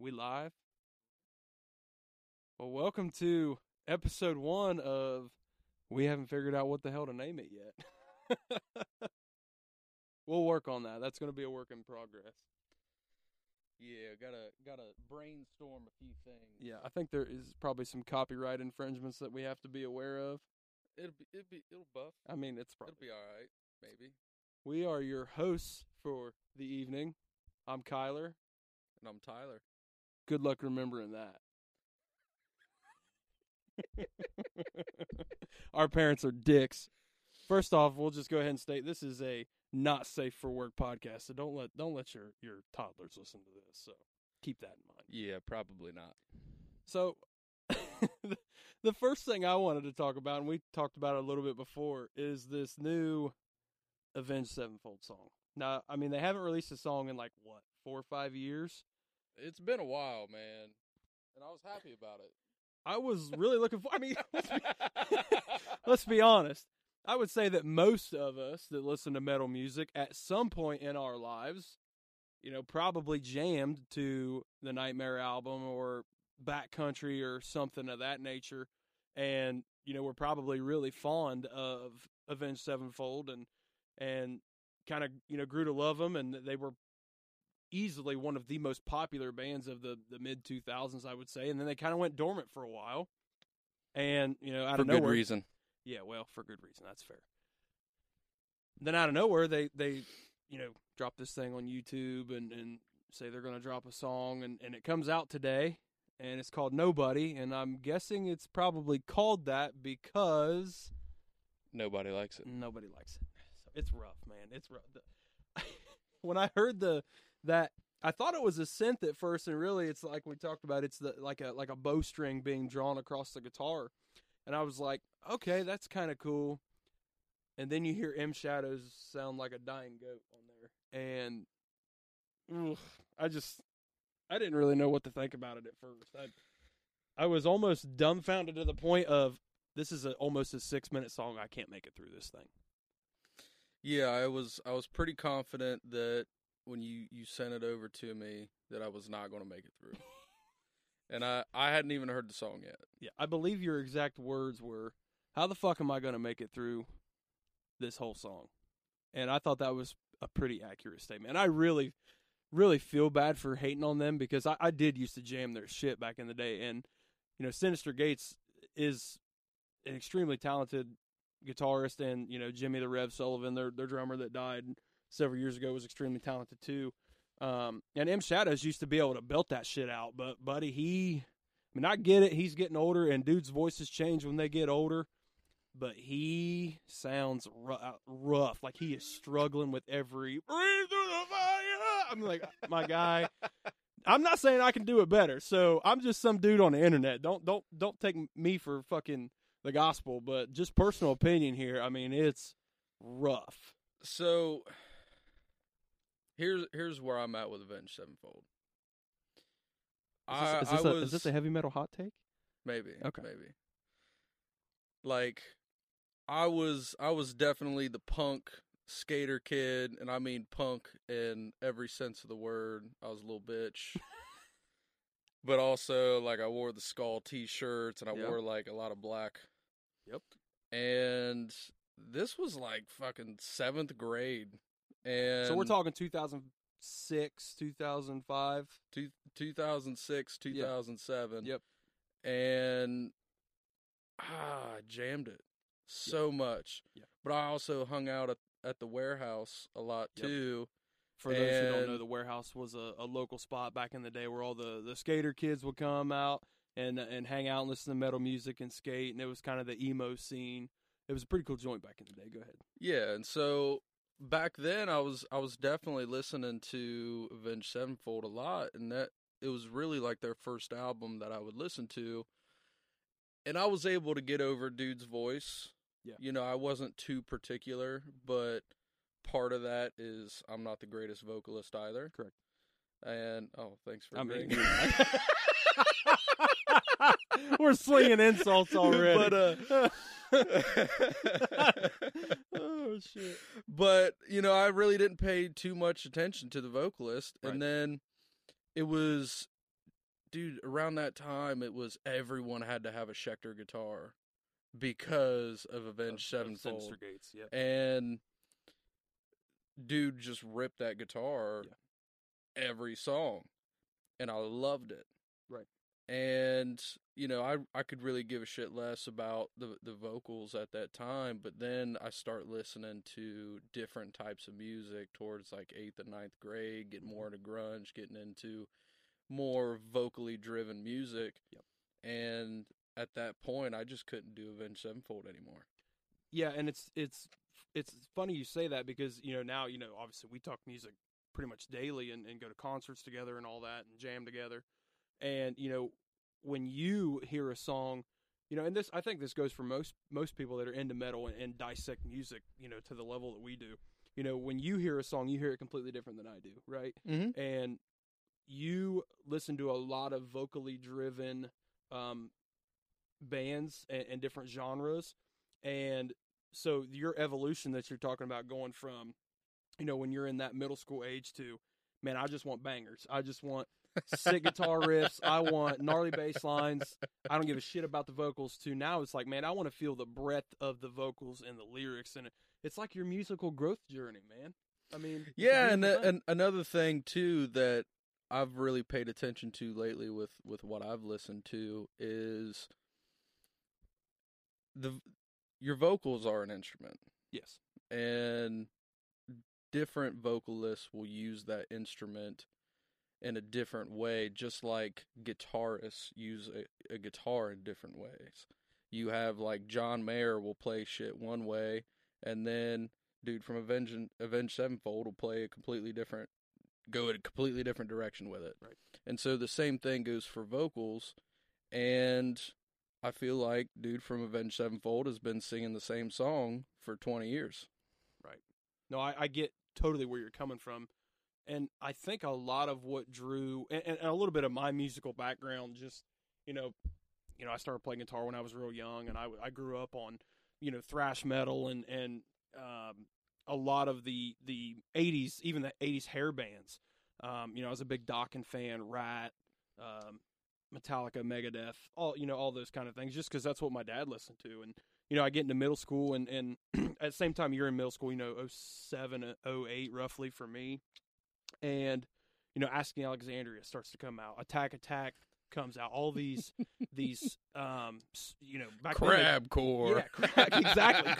We live. Well, welcome to episode 1 of We Haven't Figured Out What the Hell to Name It Yet. We'll work on that. That's going to be a work in progress. Yeah, gotta brainstorm a few things. Yeah, I think there is probably some copyright infringements that we have to be aware of. It'll buff. I mean, it'll be all right, maybe. We are your hosts for the evening. I'm Kyler. And I'm Tyler. Good luck remembering that. Our parents are dicks. First off, we'll just go ahead and state this is a not safe for work podcast, so don't let your toddlers listen to this. So keep that in mind. Yeah, probably not. So the first thing I wanted to talk about, and we talked about it a little bit before, is this new Avenged Sevenfold song. Now, I mean, they haven't released a song in like what? 4 or 5 years? It's been a while, man. And I was happy about it. I was really looking for, I mean, let's be honest. I would say that most of us that listen to metal music at some point in our lives, you know, probably jammed to the Nightmare album or Backcountry or something of that nature. And, you know, we're probably really fond of Avenged Sevenfold and kind of, you know, grew to love them. And they were easily one of the most popular bands of the mid-2000s, I would say. And then they kind of went dormant for a while. And, you know, out of nowhere. For good reason. Yeah, well, for good reason. That's fair. Then out of nowhere, they you know, drop this thing on YouTube and say they're going to drop a song. And it comes out today, and it's called Nobody. And I'm guessing it's probably called that because... Nobody likes it. Nobody likes it. So it's rough, man. It's rough. When I heard that, I thought it was a synth at first, and really it's like we talked about, it's like a bowstring being drawn across the guitar. And I was like, okay, that's kind of cool. And then you hear M Shadows sound like a dying goat on there. And I didn't really know what to think about it at first. I was almost dumbfounded to the point of, this is almost a 6-minute song. I can't make it through this thing. Yeah, I was pretty confident that when you sent it over to me that I was not going to make it through. And I hadn't even heard the song yet. Yeah, I believe your exact words were, how the fuck am I going to make it through this whole song? And I thought that was a pretty accurate statement. And I really, really feel bad for hating on them because I did used to jam their shit back in the day. And, you know, Synyster Gates is an extremely talented guitarist. And, you know, Jimmy the Rev Sullivan, their drummer that died several years ago, was extremely talented too. And M Shadows used to be able to belt that shit out, but buddy, I get it. He's getting older and dudes' voices change when they get older, but he sounds rough. Like he is struggling with every breathe through the fire. I'm like, my guy, I'm not saying I can do it better. So I'm just some dude on the internet. Don't take me for fucking the gospel, but just personal opinion here. I mean, it's rough. So Here's where I'm at with Avenged Sevenfold. Is this a heavy metal hot take? Maybe. Okay. Maybe. Like, I was definitely the punk skater kid, and I mean punk in every sense of the word. I was a little bitch. But also, like, I wore the Skull t-shirts, and I wore, like, a lot of black. Yep. And this was, like, fucking 7th grade. And so we're talking 2006, 2005. 2006, 2007. Yep. And I jammed it so much. Yep. But I also hung out at the warehouse a lot, too. For those who don't know, the warehouse was a local spot back in the day where all the skater kids would come out and hang out and listen to metal music and skate. And it was kind of the emo scene. It was a pretty cool joint back in the day. Go ahead. Yeah, and so... Back then, I was definitely listening to Avenged Sevenfold a lot, and that it was really like their first album that I would listen to, and I was able to get over dude's voice. Yeah, you know, I wasn't too particular, but part of that is I'm not the greatest vocalist either. Correct. And thanks for agreeing. We're slinging insults already. But oh shit. But you know, I really didn't pay too much attention to the vocalist. Right. And then it was dude, around that time, it was everyone had to have a Schecter guitar because of Avenged Sevenfold. Synyster Gates, yep. And dude just ripped that guitar every song, and I loved it. Right. And, you know, I could really give a shit less about the vocals at that time, but then I start listening to different types of music towards, like, 8th and 9th grade, getting more into grunge, getting into more vocally driven music. Yep. And at that point, I just couldn't do Avenged Sevenfold anymore. Yeah, and it's funny you say that because, you know, now, you know, obviously we talk music pretty much daily and go to concerts together and all that and jam together. And, you know, when you hear a song, you know, and this, I think this goes for most people that are into metal and dissect music, you know, to the level that we do, you know, when you hear a song, you hear it completely different than I do. Right. Mm-hmm. And you listen to a lot of vocally driven, bands and different genres. And so your evolution that you're talking about going from, you know, when you're in that middle school age to, man, I just want bangers. I just want sick guitar riffs. I want gnarly bass lines. I don't give a shit about the vocals, too. Now it's like, man, I want to feel the breadth of the vocals and the lyrics. And it's like your musical growth journey, man. I mean, yeah. And another thing, too, that I've really paid attention to lately with what I've listened to is your vocals are an instrument. Yes. And different vocalists will use that instrument in a different way, just like guitarists use a guitar in different ways. You have, like, John Mayer will play shit one way, and then dude from Avenged Sevenfold will play go in a completely different direction with it. Right. And so the same thing goes for vocals, and I feel like dude from Avenged Sevenfold has been singing the same song for 20 years. Right. No, I get totally where you're coming from. And I think a lot of what drew, and a little bit of my musical background, just, you know, I started playing guitar when I was real young, and I grew up on, you know, thrash metal and a lot of the 80s, even the 80s hair bands. You know, I was a big Dokken fan, Rat, Metallica, Megadeth, all those kind of things, just because that's what my dad listened to. And, you know, I get into middle school, and at the same time you're in middle school, you know, 07, 08 roughly for me. And, you know, Asking Alexandria starts to come out. Attack comes out. All these, you know, back crabcore. Yeah, exactly,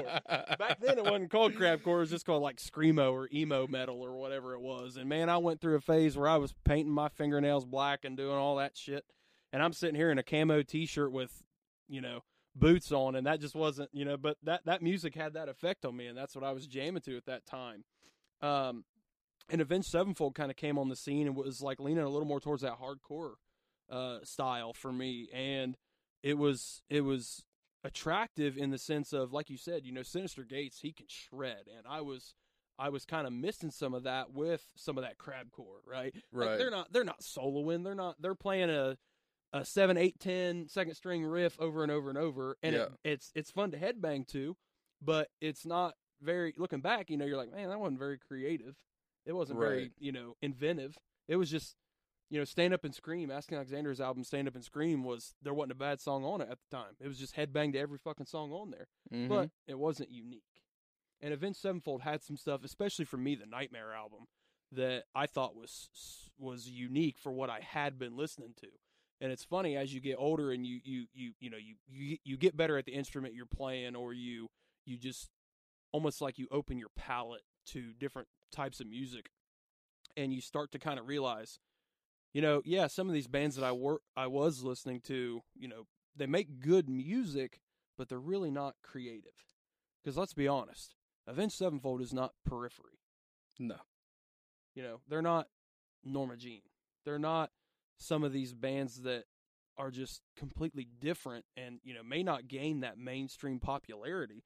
crabcore. Back then it wasn't called crabcore. It was just called like screamo or emo metal or whatever it was. And man, I went through a phase where I was painting my fingernails black and doing all that shit. And I'm sitting here in a camo T-shirt with, you know, boots on, and that just wasn't, you know. But that music had that effect on me, and that's what I was jamming to at that time. And Avenged Sevenfold kind of came on the scene and was like leaning a little more towards that hardcore style for me, and it was attractive in the sense of, like you said, you know, Synyster Gates, he can shred, and I was kind of missing some of that with some of that crabcore, right? Right. Like they're not soloing, they're playing a 7, 8, 10 second string riff over and over and over, and yeah. it's fun to headbang to, but it's not very, looking back, you know, you're like, man, that wasn't very creative. It wasn't right. Very, you know, inventive. It was just, you know, Stand Up and Scream. Asking Alexander's album, Stand Up and Scream, there wasn't a bad song on it at the time. It was just headbang to every fucking song on there. Mm-hmm. But it wasn't unique. And Avenged Sevenfold had some stuff, especially for me, the Nightmare album, that I thought was unique for what I had been listening to. And it's funny, as you get older and you get better at the instrument you're playing, or you just almost like you open your palate to different types of music, and you start to kind of realize, you know, yeah, some of these bands that I was listening to, you know, they make good music, but they're really not creative. Because let's be honest, Avenged Sevenfold is not Periphery. No. You know, they're not Norma Jean. They're not some of these bands that are just completely different and, you know, may not gain that mainstream popularity.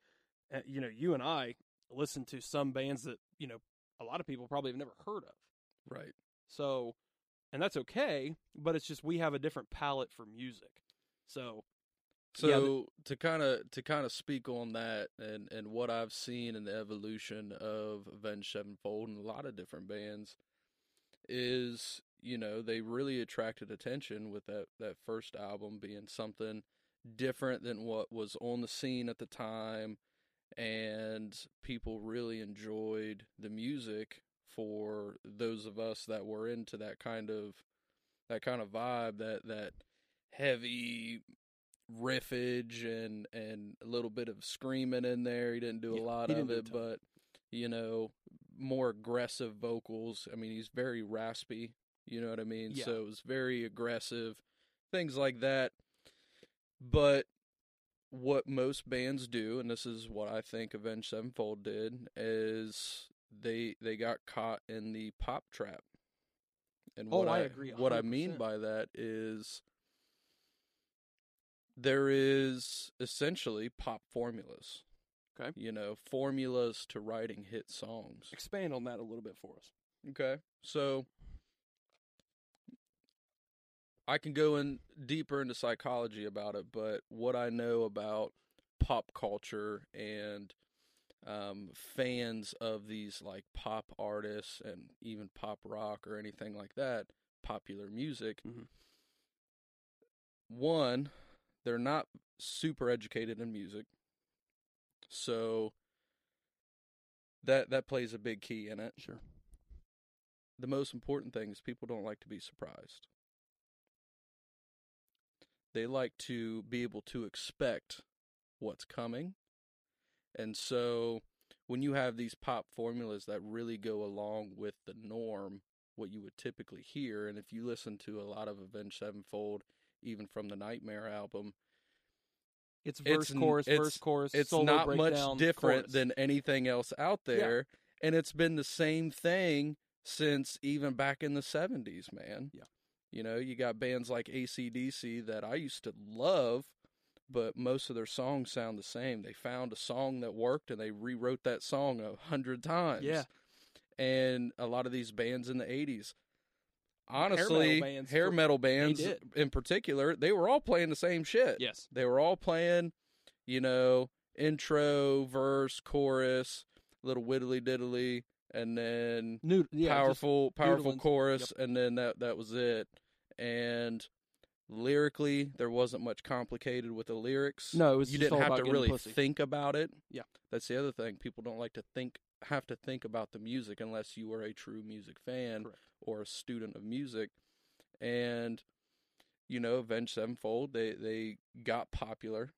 You know, you and I listen to some bands that, you know, a lot of people probably have never heard of. Right. So, and that's okay, but it's just we have a different palette for music. So yeah, to kind of speak on that and what I've seen in the evolution of Avenged Sevenfold and a lot of different bands is you know, they really attracted attention with that first album being something different than what was on the scene at the time, and people really enjoyed the music for those of us that were into that kind of vibe, that heavy riffage and a little bit of screaming in there. He didn't do a lot of it, but, you know, more aggressive vocals. I mean, he's very raspy, you know what I mean? Yeah. So it was very aggressive, things like that. But what most bands do, and this is what I think Avenged Sevenfold did, is they got caught in the pop trap. And I agree. 100%. What I mean by that is there is essentially pop formulas. Okay. You know, formulas to writing hit songs. Expand on that a little bit for us. Okay. So I can go in deeper into psychology about it, but what I know about pop culture and fans of these like pop artists and even pop rock or anything like that, popular music, mm-hmm. One, they're not super educated in music, so that plays a big key in it. Sure. The most important thing is people don't like to be surprised. They like to be able to expect what's coming. And so when you have these pop formulas that really go along with the norm, what you would typically hear, and if you listen to a lot of Avenged Sevenfold, even from the Nightmare album, it's verse, chorus, it's solo not breakdown, much different chorus. Than anything else out there. Yeah. And it's been the same thing since even back in the 70s, man. Yeah. You know, you got bands like AC/DC that I used to love, but most of their songs sound the same. They found a song that worked, and they rewrote that song 100 times. Yeah. And a lot of these bands in the 80s, honestly, hair metal bands in particular, they were all playing the same shit. Yes. They were all playing, you know, intro, verse, chorus, little widdly diddly. And then powerful chorus, yep. And then that was it. And lyrically, there wasn't much complicated with the lyrics. No, it was you just didn't all have to really pussy. Think about it. Yeah, that's the other thing. People don't like to have to think about the music unless you are a true music fan. Correct. Or a student of music. And you know, Avenged Sevenfold, they got popular.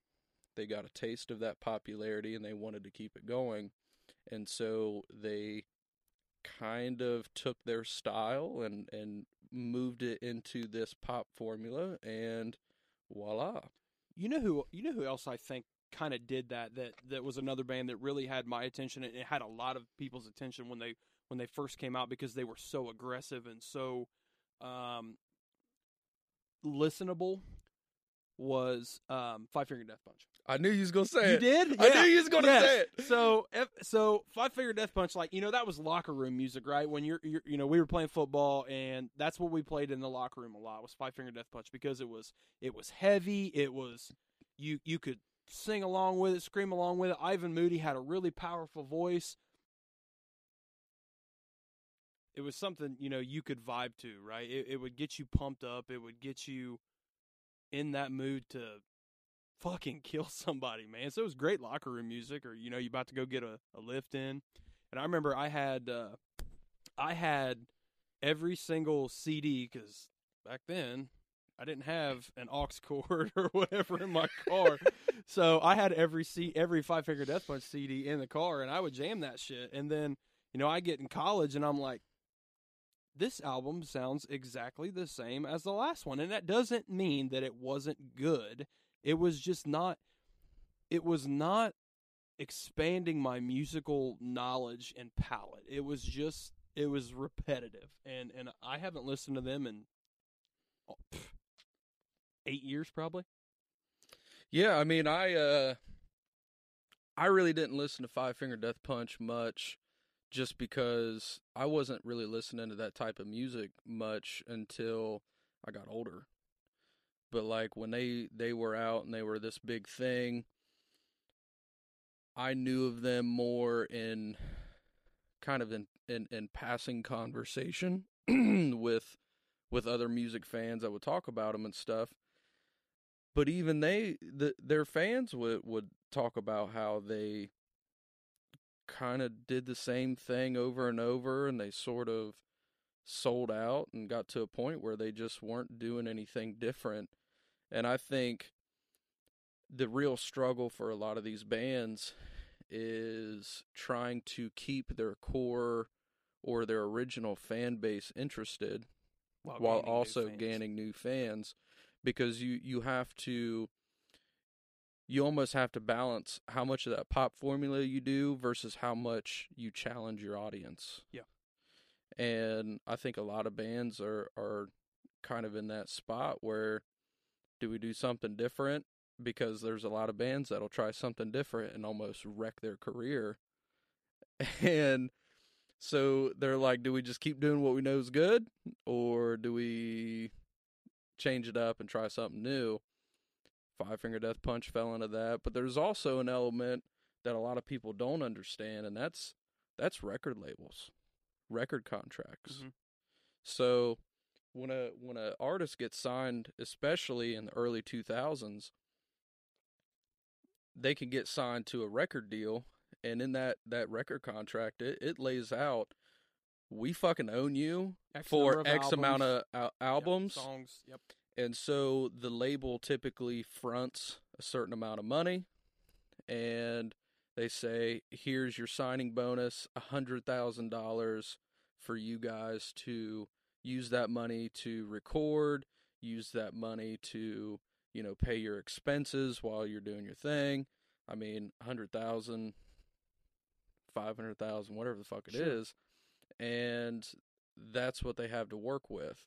They got a taste of that popularity, and they wanted to keep it going. And so they kind of took their style and moved it into this pop formula, and voila. You know who else I think kind of did that was another band that really had my attention, and it had a lot of people's attention when they first came out, because they were so aggressive and so listenable, was Five Finger Death Punch. I knew you was going to say it. You did? Yeah. I knew you was going to say it. So Five Finger Death Punch, like, you know, that was locker room music, right? When you're you know, we were playing football, and that's what we played in the locker room a lot, was Five Finger Death Punch, because it was heavy. It was, you could sing along with it, scream along with it. Ivan Moody had a really powerful voice. It was something, you know, you could vibe to, right? It would get you pumped up. It would get you in that mood to fucking kill somebody, man. So it was great locker room music, or, you know, you're about to go get a lift in. And I remember I had every single CD, because back then I didn't have an aux cord or whatever in my car. So I had every Five Finger Death Punch CD in the car, and I would jam that shit. And then, you know, I get in college, and I'm like, this album sounds exactly the same as the last one. And that doesn't mean that it wasn't good. It was just not, it was not expanding my musical knowledge and palate. It was just, it was repetitive. And I haven't listened to them in 8 years, probably. Yeah. I mean, I really didn't listen to Five Finger Death Punch much, just because I wasn't really listening to that type of music much until I got older. But like when they were out and they were this big thing, I knew of them more in kind of in passing conversation with with other music fans that would talk about them and stuff. But even their fans would talk about how they kind of did the same thing over and over, and they sort of sold out and got to a point where they just weren't doing anything different. And I think the real struggle for a lot of these bands is trying to keep their core or their original fan base interested while also gaining new fans, because you almost have to balance how much of that pop formula you do versus how much you challenge your audience. Yeah. And I think a lot of bands are kind of in that spot where, do we do something different? Because there's a lot of bands that'll try something different and almost wreck their career. And so they're like, do we just keep doing what we know is good? Or do we change it up and try something new? Five Finger Death Punch fell into that. But there's also an element that a lot of people don't understand, and that's record labels, record contracts. Mm-hmm. So when an artist gets signed, especially in the early 2000s, they can get signed to a record deal, and in that record contract, it lays out, we fucking own you X for X albums. Amount of albums. Yep. Songs, yep. And so the label typically fronts a certain amount of money, and they say, here's your signing bonus, $100,000 for you guys to use that money to record, use that money to, you know, pay your expenses while you're doing your thing. I mean, 100,000, 500,000, whatever the fuck it sure. is. And that's what they have to work with.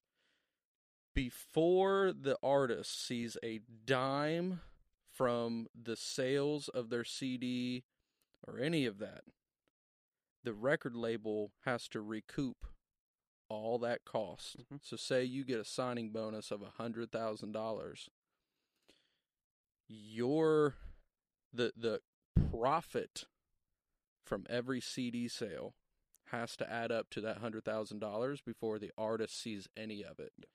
Before the artist sees a dime from the sales of their CD or any of that, the record label has to recoup all that cost. Mm-hmm. So say you get a signing bonus of $100,000. The profit from every CD sale has to add up to that $100,000 before the artist sees any of it. Yeah.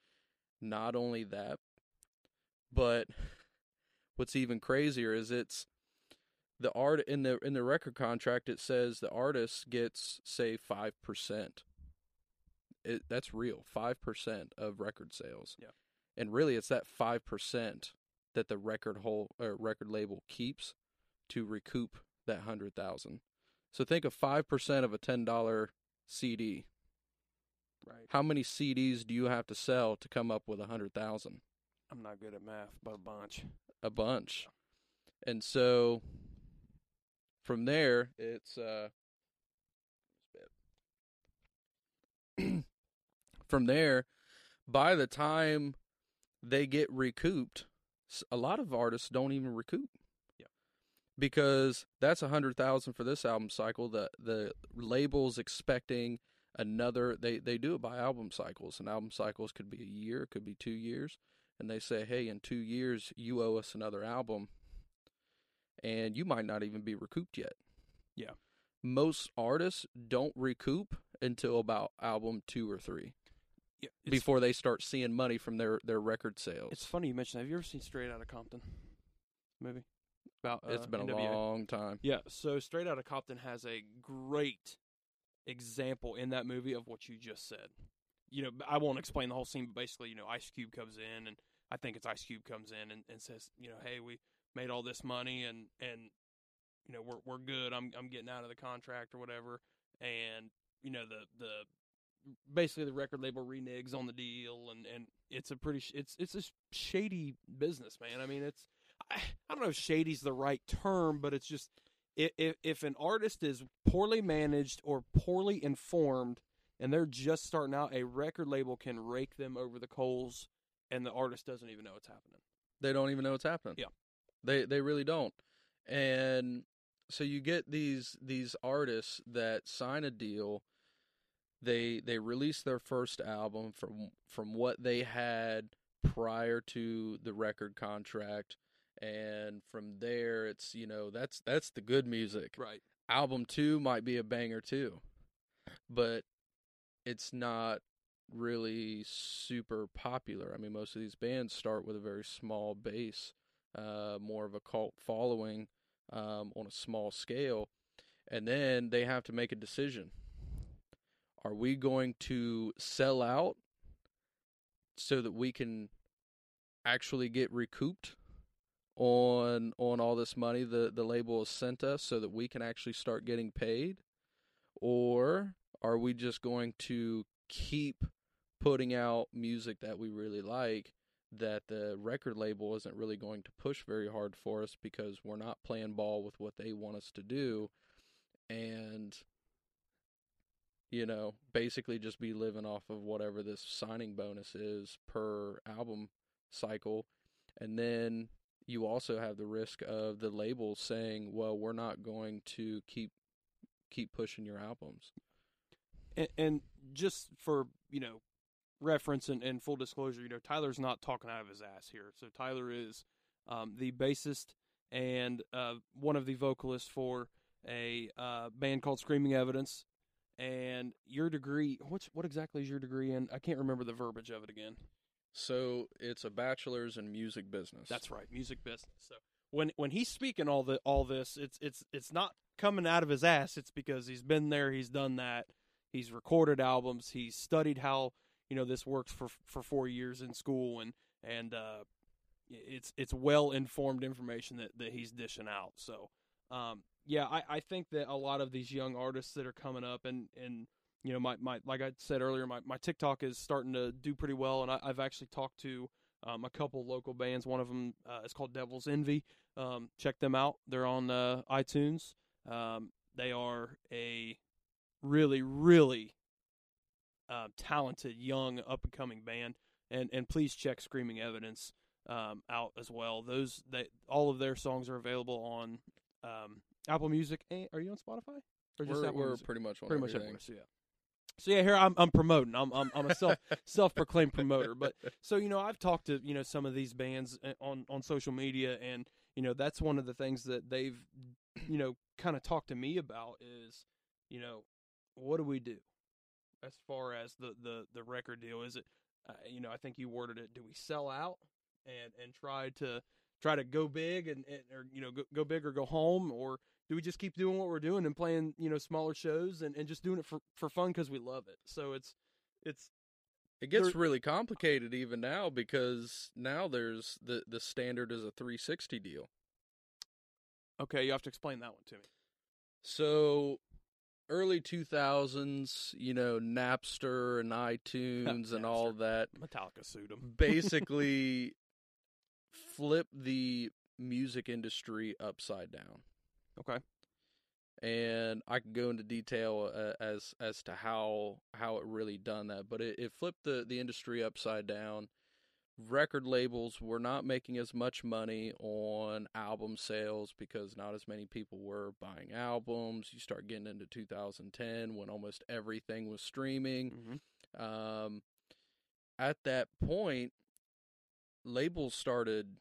Not only that, but what's even crazier is it's the art in the record contract. It says the artist gets, say, 5%. That's real, 5% of record sales. Yeah. And really, it's that 5% that the record label keeps to recoup that $100,000. So think of 5% of a $10 CD. Right. How many CDs do you have to sell to come up with 100,000? I'm not good at math, but a bunch. A bunch. And so from there, it's from there, by the time they get recouped, a lot of artists don't even recoup. Yeah. Because that's 100,000 for this album cycle. The label's expecting another, they do it by album cycles, and album cycles could be a year, could be 2 years, and they say, hey, in 2 years, you owe us another album, and you might not even be recouped yet. Yeah. Most artists don't recoup until about album 2 or 3. Yeah, before they start seeing money from their record sales. It's funny you mentioned that. Have you ever seen Straight Outta Compton movie? About, it's been NWA. A long time. Yeah, so Straight Outta Compton has a great example in that movie of what you just said. You know, I won't explain the whole scene, but basically, you know, Ice Cube comes in, and I think it's Ice Cube comes in and says, you know, hey, we made all this money, and you know, we're good. I'm getting out of the contract or whatever, and you know, the basically the record label reneges on the deal, and it's a pretty it's a shady business, man. I mean, it's I don't know if shady's the right term, but it's just if an artist is poorly managed or poorly informed and they're just starting out, a record label can rake them over the coals, and the artist doesn't even know what's happening. They don't even know what's happening. Yeah. They really don't. And so you get these artists that sign a deal. They released their first album from what they had prior to the record contract, and from there it's, you know, that's the good music. Right. Album 2 might be a banger too, but it's not really super popular. I mean, most of these bands start with a very small base, more of a cult following on a small scale, and then they have to make a decision. Are we going to sell out so that we can actually get recouped on all this money the label has sent us so that we can actually start getting paid? Or are we just going to keep putting out music that we really like that the record label isn't really going to push very hard for us because we're not playing ball with what they want us to do, and, you know, basically just be living off of whatever this signing bonus is per album cycle? And then you also have the risk of the label saying, well, we're not going to keep pushing your albums. And just for, you know, reference and full disclosure, you know, Tyler's not talking out of his ass here. So Tyler is the bassist and one of the vocalists for a band called Screaming Evidence. And your degree, what exactly is your degree in? I can't remember the verbiage of it again. So it's a bachelor's in music business. That's right, music business. So when he's speaking all this, it's not coming out of his ass. It's because he's been there, he's done that. He's recorded albums. He's studied how, you know, this works for 4 years in school, and it's well informed information that he's dishing out. So I think that a lot of these young artists that are coming up, and you know, my like I said earlier, my TikTok is starting to do pretty well, and I've actually talked to a couple local bands. One of them is called Devil's Envy. Check them out. They're on iTunes. They are a really, really talented, young, up-and-coming band, and please check Screaming Evidence out as well. All of their songs are available on Apple Music. Are you on Spotify? Or just we're pretty much on everything. Much everywhere, so yeah, here I'm promoting. I'm a self-proclaimed promoter. But so, you know, I've talked to, you know, some of these bands on social media, and, you know, that's one of the things that they've, you know, kind of talked to me about is, you know, what do we do as far as the record deal? Is it, you know, I think you worded it, do we sell out and try to go big and or, you know, go big or go home? Or do we just keep doing what we're doing and playing, you know, smaller shows and just doing it for fun because we love it? So it gets really complicated even now, because now there's the standard is a 360 deal. Okay, you have to explain that one to me. So early 2000s, you know, Napster and iTunes and all that. Metallica sued them. Basically flipped the music industry upside down. Okay. And I can go into detail as to how it really done that, but it flipped the industry upside down. Record labels were not making as much money on album sales because not as many people were buying albums. You start getting into 2010 when almost everything was streaming. Mm-hmm. At that point, labels started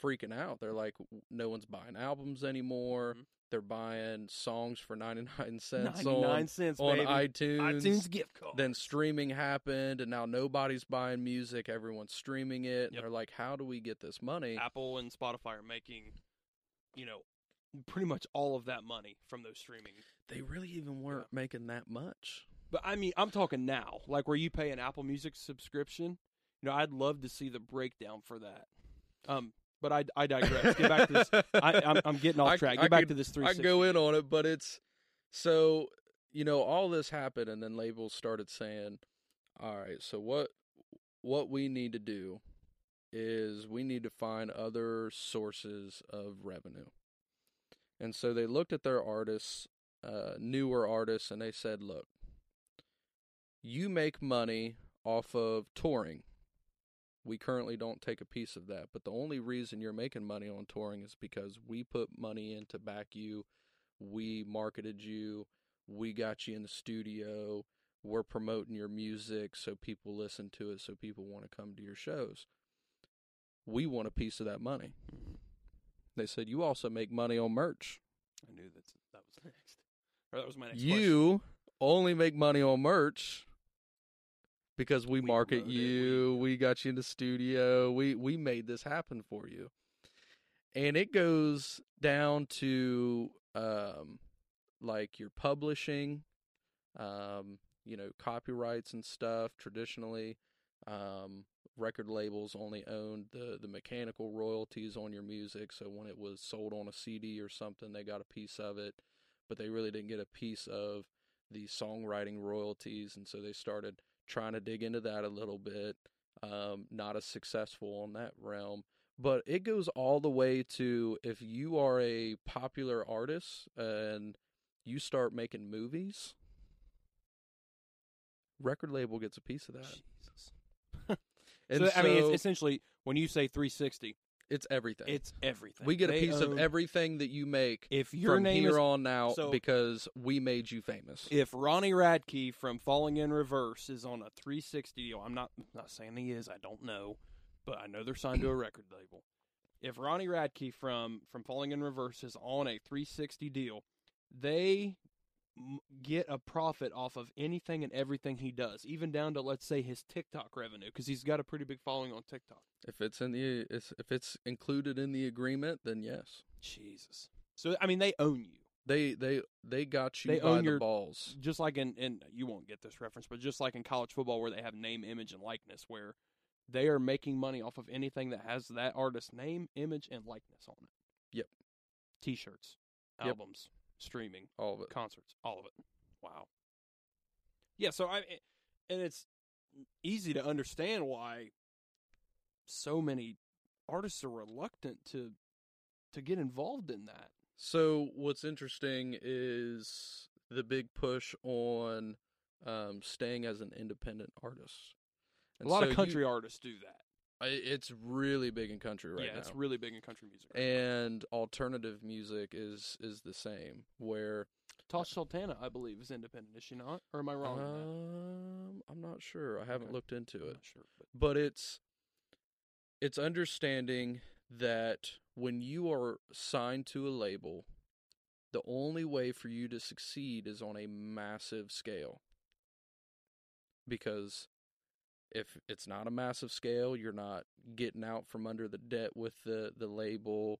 freaking out. They're like, no one's buying albums anymore. Mm-hmm. They're buying songs for 99 cents on iTunes gift cards. Then streaming happened, and now nobody's buying music. Everyone's streaming it. And they're like, how do we get this money? Apple and Spotify are making, you know, pretty much all of that money from those streaming. They really even weren't making that much. But, I mean, I'm talking now. Like, where you pay an Apple Music subscription, you know, I'd love to see the breakdown for that. But I digress. Get back to this. I'm getting off track. Get back to this 360. I go in on it, but it's... So, you know, all this happened, and then labels started saying, all right, so what we need to do is we need to find other sources of revenue. And so they looked at their artists, newer artists, and they said, look, you make money off of touring. We currently don't take a piece of that, but the only reason you're making money on touring is because we put money in to back you, we marketed you, we got you in the studio, we're promoting your music so people listen to it, so people want to come to your shows. We want a piece of that money. They said, you also make money on merch. I knew that was next. Or that was my next question. You only make money on merch because we market you. We got you in the studio. We made this happen for you. And it goes down to like your publishing, you know, copyrights and stuff. Traditionally, record labels only owned the mechanical royalties on your music. So when it was sold on a CD or something, they got a piece of it, but they really didn't get a piece of the songwriting royalties. And so they started trying to dig into that a little bit. Not as successful in that realm. But it goes all the way to if you are a popular artist and you start making movies, record label gets a piece of that. Jesus. And so, I mean, it's essentially, when you say 360, it's everything. It's everything. We get a piece of everything that you make from here on out because we made you famous. If Ronnie Radke from Falling in Reverse is on a 360 deal, I'm not saying he is, I don't know. But I know they're signed to a record label. If Ronnie Radke from Falling in Reverse is on a 360 deal, they get a profit off of anything and everything he does, even down to, let's say, his TikTok revenue, because he's got a pretty big following on TikTok. If it's included in the agreement, then yes. Jesus. So I mean, they own you. They got you by the balls. Just like in you won't get this reference, but just like in college football, where they have name, image, and likeness, where they are making money off of anything that has that artist's name, image, and likeness on it. Yep. T-shirts, albums, streaming, all of it, concerts, all of it. Wow. Yeah. So and it's easy to understand why so many artists are reluctant to get involved in that. So what's interesting is the big push on staying as an independent artist. And a lot of country artists do that. It's really big in country right now. Yeah, it's really big in country music. And alternative music is the same. Where Tash Sultana, I believe, is independent. Is she not? Or am I wrong on that? I'm not sure. I haven't looked into it. I'm not sure, but it's understanding that when you are signed to a label, the only way for you to succeed is on a massive scale. Because if it's not a massive scale, you're not getting out from under the debt with the label.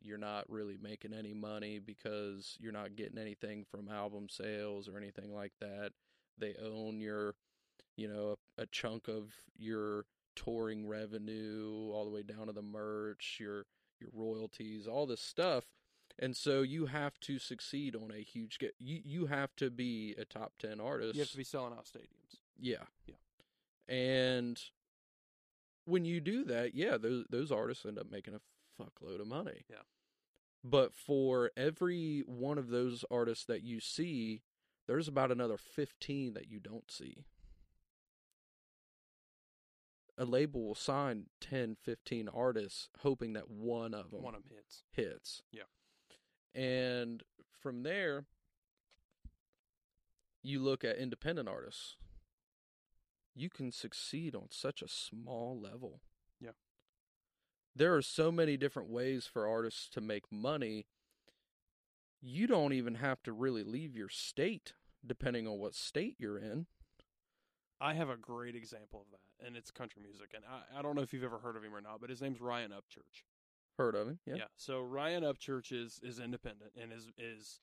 You're not really making any money because you're not getting anything from album sales or anything like that. They own your, you know, a chunk of your touring revenue all the way down to the merch, your royalties, all this stuff. And so you have to succeed on a huge scale. You have to be a top 10 artist. You have to be selling out stadiums. Yeah. Yeah. And when you do that, yeah, those artists end up making a fuckload of money. Yeah. But for every one of those artists that you see, there's about another 15 that you don't see. A label will sign 10, 15 artists hoping that one of them hits. Yeah. And from there, you look at independent artists. You can succeed on such a small level. Yeah. There are so many different ways for artists to make money. You don't even have to really leave your state, depending on what state you're in. I have a great example of that, and it's country music. And I don't know if you've ever heard of him or not, but his name's Ryan Upchurch. Heard of him, yeah. Yeah, so Ryan Upchurch is independent and is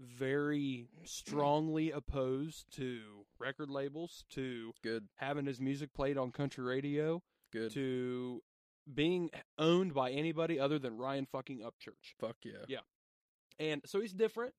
very strongly opposed to record labels, to having his music played on country radio, to being owned by anybody other than Ryan fucking Upchurch. Fuck yeah. Yeah. And so he's different.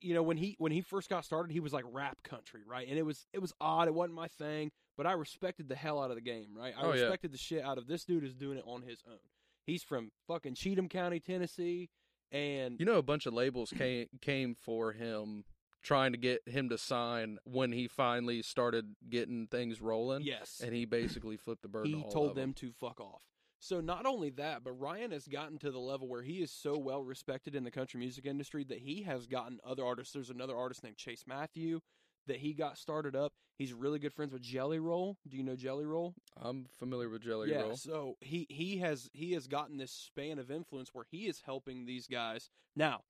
You know, when he first got started, he was like rap country, right? And it was odd. It wasn't my thing, but I respected the hell out of the game, right? I respected the shit out of this dude is doing it on his own. He's from fucking Cheatham County, Tennessee, and you know a bunch of labels came for him, trying to get him to sign when he finally started getting things rolling. Yes, and he basically flipped the bird. He told them to fuck off. So not only that, but Ryan has gotten to the level where he is so well respected in the country music industry that he has gotten other artists. There's another artist named Chase Matthew that he got started up. He's really good friends with Jelly Roll. Do you know Jelly Roll? I'm familiar with Jelly Roll. Yeah, so he has gotten this span of influence where he is helping these guys. Now,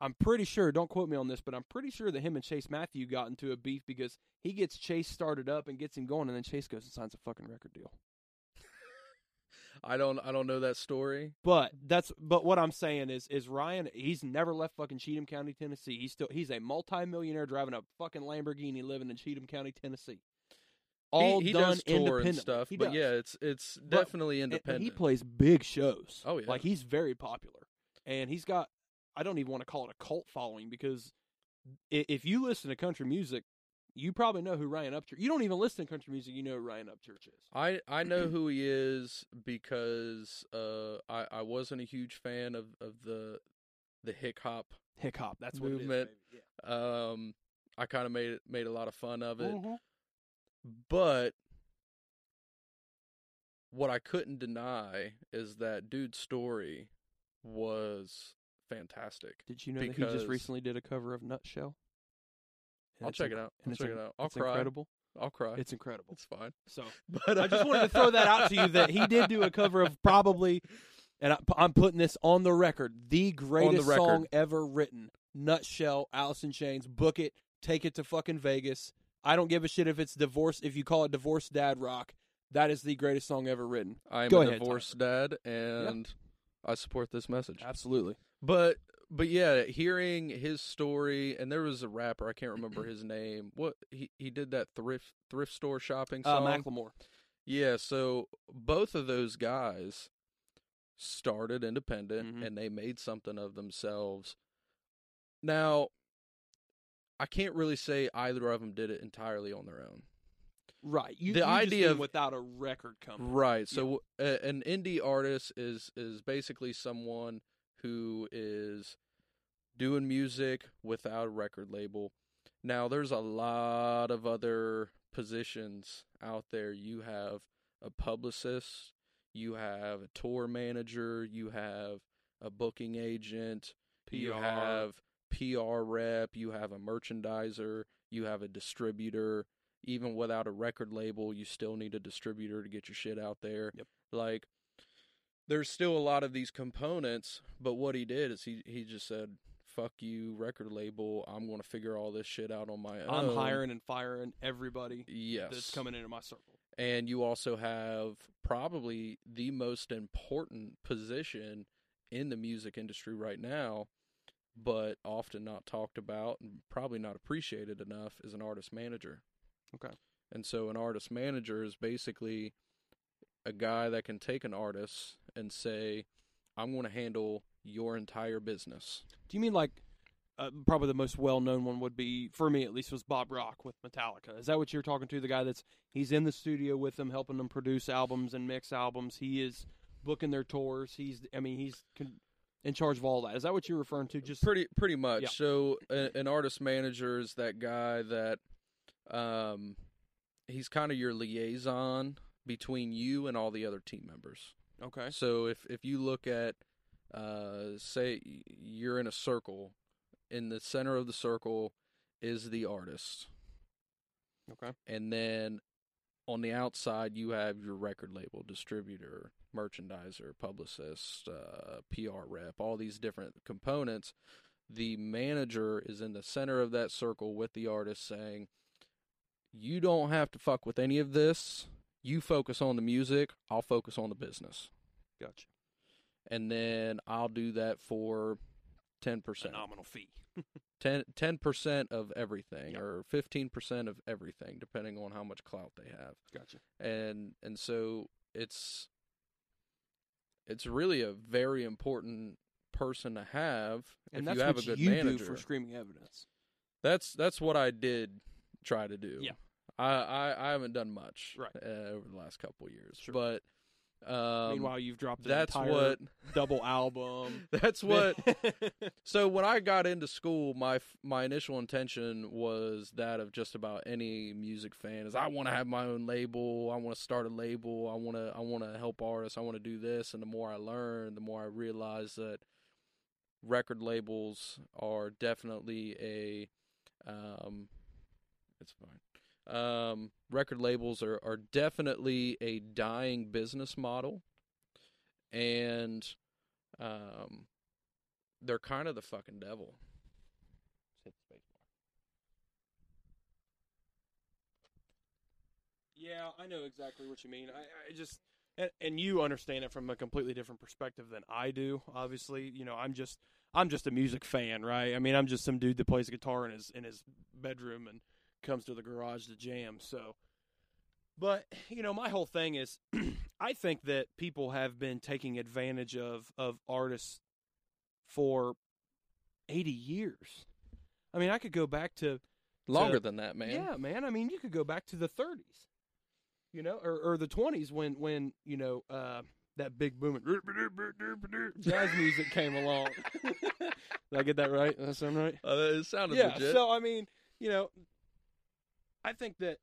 I'm pretty sure, don't quote me on this, but I'm pretty sure that him and Chase Matthew got into a beef because he gets Chase started up and gets him going, and then Chase goes and signs a fucking record deal. I don't know that story. But what I'm saying is Ryan, he's never left fucking Cheatham County, Tennessee. He's a multi-millionaire driving a fucking Lamborghini living in Cheatham County, Tennessee. All he done does tour and stuff, but yeah, it's definitely independent. And he plays big shows. Oh yeah. Like he's very popular. And he's got, I don't even want to call it a cult following, because if you listen to country music, you probably know who Ryan Upchurch is. You don't even listen to country music, you know who Ryan Upchurch is. I know who he is because I wasn't a huge fan of the hick hop that's what movement. It is, baby. Yeah. I kind of made a lot of fun of it. Mm-hmm. But what I couldn't deny is that dude's story was fantastic. Did you know that he just recently did a cover of Nutshell? And I'll check it out. I'll check it out. I'll cry. Incredible. I'll cry. It's incredible. It's fine. So, but I just wanted to throw that out to you that he did do a cover of probably, and I'm putting this on the record, the greatest song ever written. Nutshell, Alice in Chains, book it, take it to fucking Vegas. I don't give a shit if it's divorce. If you call it divorced dad rock, that is the greatest song ever written. I'm a divorced dad, and yep. I support this message. Absolutely. But yeah, hearing his story, and there was a rapper, I can't remember his name. What he did that thrift store shopping song. Macklemore. Yeah, so both of those guys started independent, mm-hmm. and they made something of themselves. Now, I can't really say either of them did it entirely on their own. Right. The idea of without a record company. Right. So yeah. An indie artist is basically someone who is doing music without a record label. Now, there's a lot of other positions out there. You have a publicist. You have a tour manager. You have a booking agent. PR. You have PR rep, you have a merchandiser, you have a distributor. Even without a record label, you still need a distributor to get your shit out there. Yep. Like, there's still a lot of these components, but what he did is he just said, fuck you, record label, I'm going to figure all this shit out on my own. I'm hiring and firing everybody that's coming into my circle. And you also have probably the most important position in the music industry right now, but often not talked about and probably not appreciated enough, is an artist manager. Okay. And so an artist manager is basically a guy that can take an artist and say, I'm going to handle your entire business. Do you mean like probably the most well-known one would be, for me at least, was Bob Rock with Metallica. Is that what you're talking to? The guy he's in the studio with them, helping them produce albums and mix albums. He is booking their tours. He's in charge of all that. Is that what you're referring to? Just pretty much. Yeah. So an artist manager is that guy that he's kind of your liaison between you and all the other team members. Okay. So if you look at, say, you're in a circle, in the center of the circle is the artist. Okay. And then on the outside, you have your record label, distributor, merchandiser, publicist, PR rep, all these different components. The manager is in the center of that circle with the artist saying, you don't have to fuck with any of this. You focus on the music. I'll focus on the business. Gotcha. And then I'll do that for 10%. A nominal fee. 10% of everything, yep. Or 15% of everything, depending on how much clout they have. Gotcha. And so it's really a very important person to have, and if you have a good manager. And that's what you do for Screaming Evidence. That's what I did try to do. Yeah. I haven't done much over the last couple of years. Sure. But meanwhile, you've dropped an entire double album. That's what... So when I got into school, my initial intention was that of just about any music fan, is I want to have my own label. I want to start a label. I want to help artists. I want to do this. And the more I learn, the more I realize that record labels are definitely a... it's fine. Record labels are definitely a dying business model, and they're kind of the fucking devil. Yeah, I know exactly what you mean. I just... And you understand it from a completely different perspective than I do, obviously. You know, I'm just a music fan, right? I mean, I'm just some dude that plays guitar in his bedroom and comes to the garage to jam. So, but you know, my whole thing is, I think that people have been taking advantage of artists for 80 years. I mean, I could go back to longer than that, man. Yeah, man. I mean, you could go back to the 30s. You know, or the 20s when you know, that big booming jazz music came along. Did I get that right? Does that sound right? It sounded legit. So, I mean, you know, I think that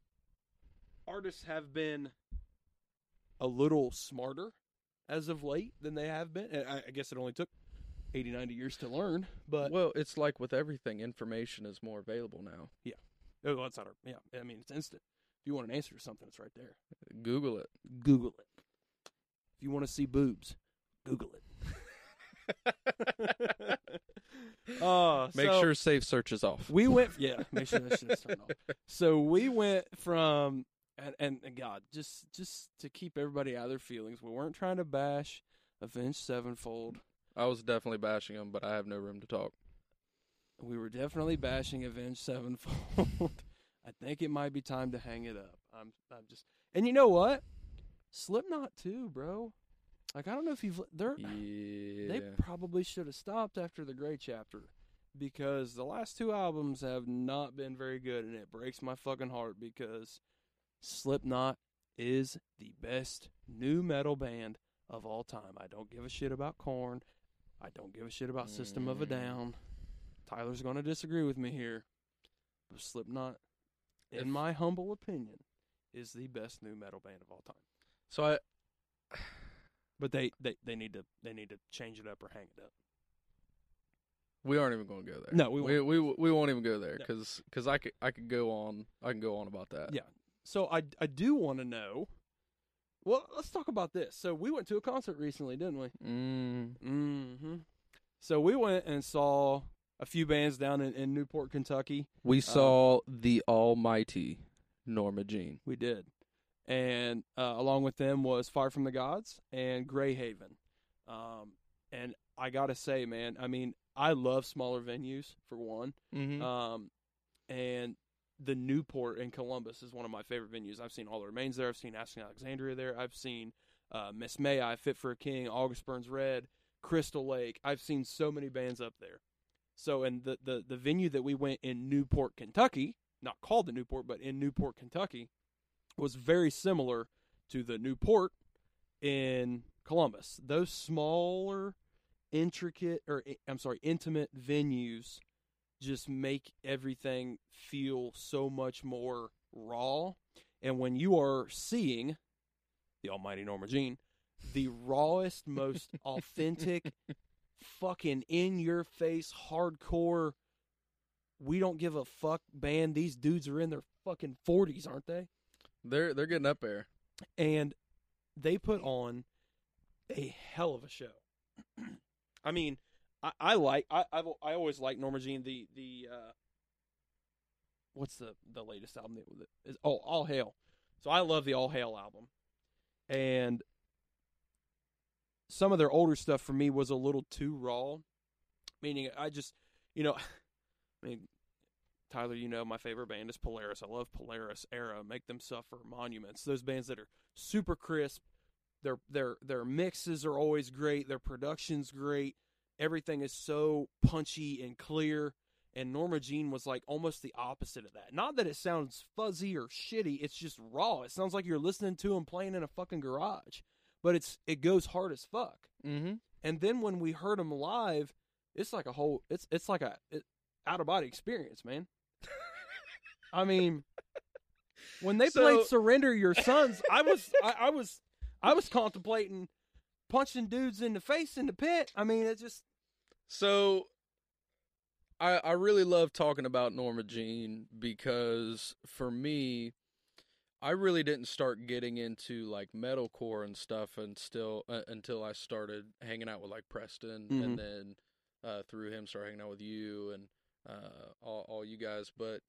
artists have been a little smarter as of late than they have been. And I guess it only took 80, 90 years to learn. But well, it's like with everything, information is more available now. Yeah. Well, it's not I mean, it's instant. If you want an answer to something, it's right there. Google it. Google it. If you want to see boobs, Google it. Make sure safe search is off. We went... Yeah, make sure that shit's turned off. So we went from... And God, just to keep everybody out of their feelings, we weren't trying to bash Avenged Sevenfold. I was definitely bashing them, but I have no room to talk. We were definitely bashing Avenged Sevenfold. I think it might be time to hang it up. I'm just, and you know what? Slipknot too, bro. Like, I don't know if you've, they probably should have stopped after the Grey Chapter, because the last two albums have not been very good, and it breaks my fucking heart because Slipknot is the best new metal band of all time. I don't give a shit about Korn. I don't give a shit about System of a Down. Tyler's going to disagree with me here. But Slipknot, in my humble opinion, is the best new metal band of all time. So but they need to change it up or hang it up. We aren't even going to go there. No, we won't even go there because no. I can go on about that. Yeah. So I do want to know. Well, let's talk about this. So we went to a concert recently, didn't we? Mm-hmm. So we went and saw a few bands down in Newport, Kentucky. We saw the almighty Norma Jean. We did. And along with them was Fire from the Gods and Greyhaven. And I got to say, man, I mean, I love smaller venues, for one. Mm-hmm. And the Newport in Columbus is one of my favorite venues. I've seen All the Remains there. I've seen Asking Alexandria there. I've seen Miss May I, Fit for a King, August Burns Red, Crystal Lake. I've seen so many bands up there. So, and the venue that we went in Newport, Kentucky, not called the Newport, but in Newport, Kentucky, was very similar to the Newport in Columbus. Those smaller, intimate venues just make everything feel so much more raw. And when you are seeing the almighty Norma Jean, the rawest, most authentic fucking in-your-face, hardcore, we-don't-give-a-fuck band. These dudes are in their fucking 40s, aren't they? They're getting up there. And they put on a hell of a show. I mean, I always like Norma Jean. What's the latest album? All Hail. So I love the All Hail album. And some of their older stuff for me was a little too raw, meaning I just, you know, I mean, Tyler, you know, my favorite band is Polaris. I love Polaris, Era, Make Them Suffer, Monuments. Those bands that are super crisp. Their mixes are always great. Their production's great. Everything is so punchy and clear. And Norma Jean was like almost the opposite of that. Not that it sounds fuzzy or shitty. It's just raw. It sounds like you're listening to them playing in a fucking garage. But it goes hard as fuck. Mm-hmm. And then when we heard them live, it's like a whole, it's like a out of body experience, man. I mean, when they played "Surrender Your Sons," I was contemplating punching dudes in the face in the pit. I mean, it's just so. I really love talking about Norma Jean because for me, I really didn't start getting into like metalcore and stuff until I started hanging out with like Preston, mm-hmm. and then through him started hanging out with you and all you guys. But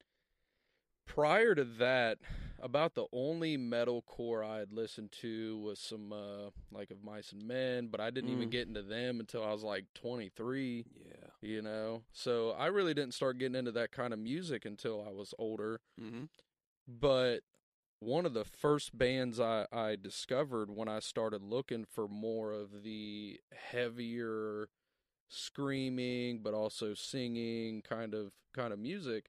prior to that, about the only metalcore I had listened to was some, like, Of Mice and Men, but I didn't even get into them until I was, like, 23. Yeah. You know? So I really didn't start getting into that kind of music until I was older. Mm-hmm. But one of the first bands I discovered when I started looking for more of the heavier screaming, but also singing kind of music,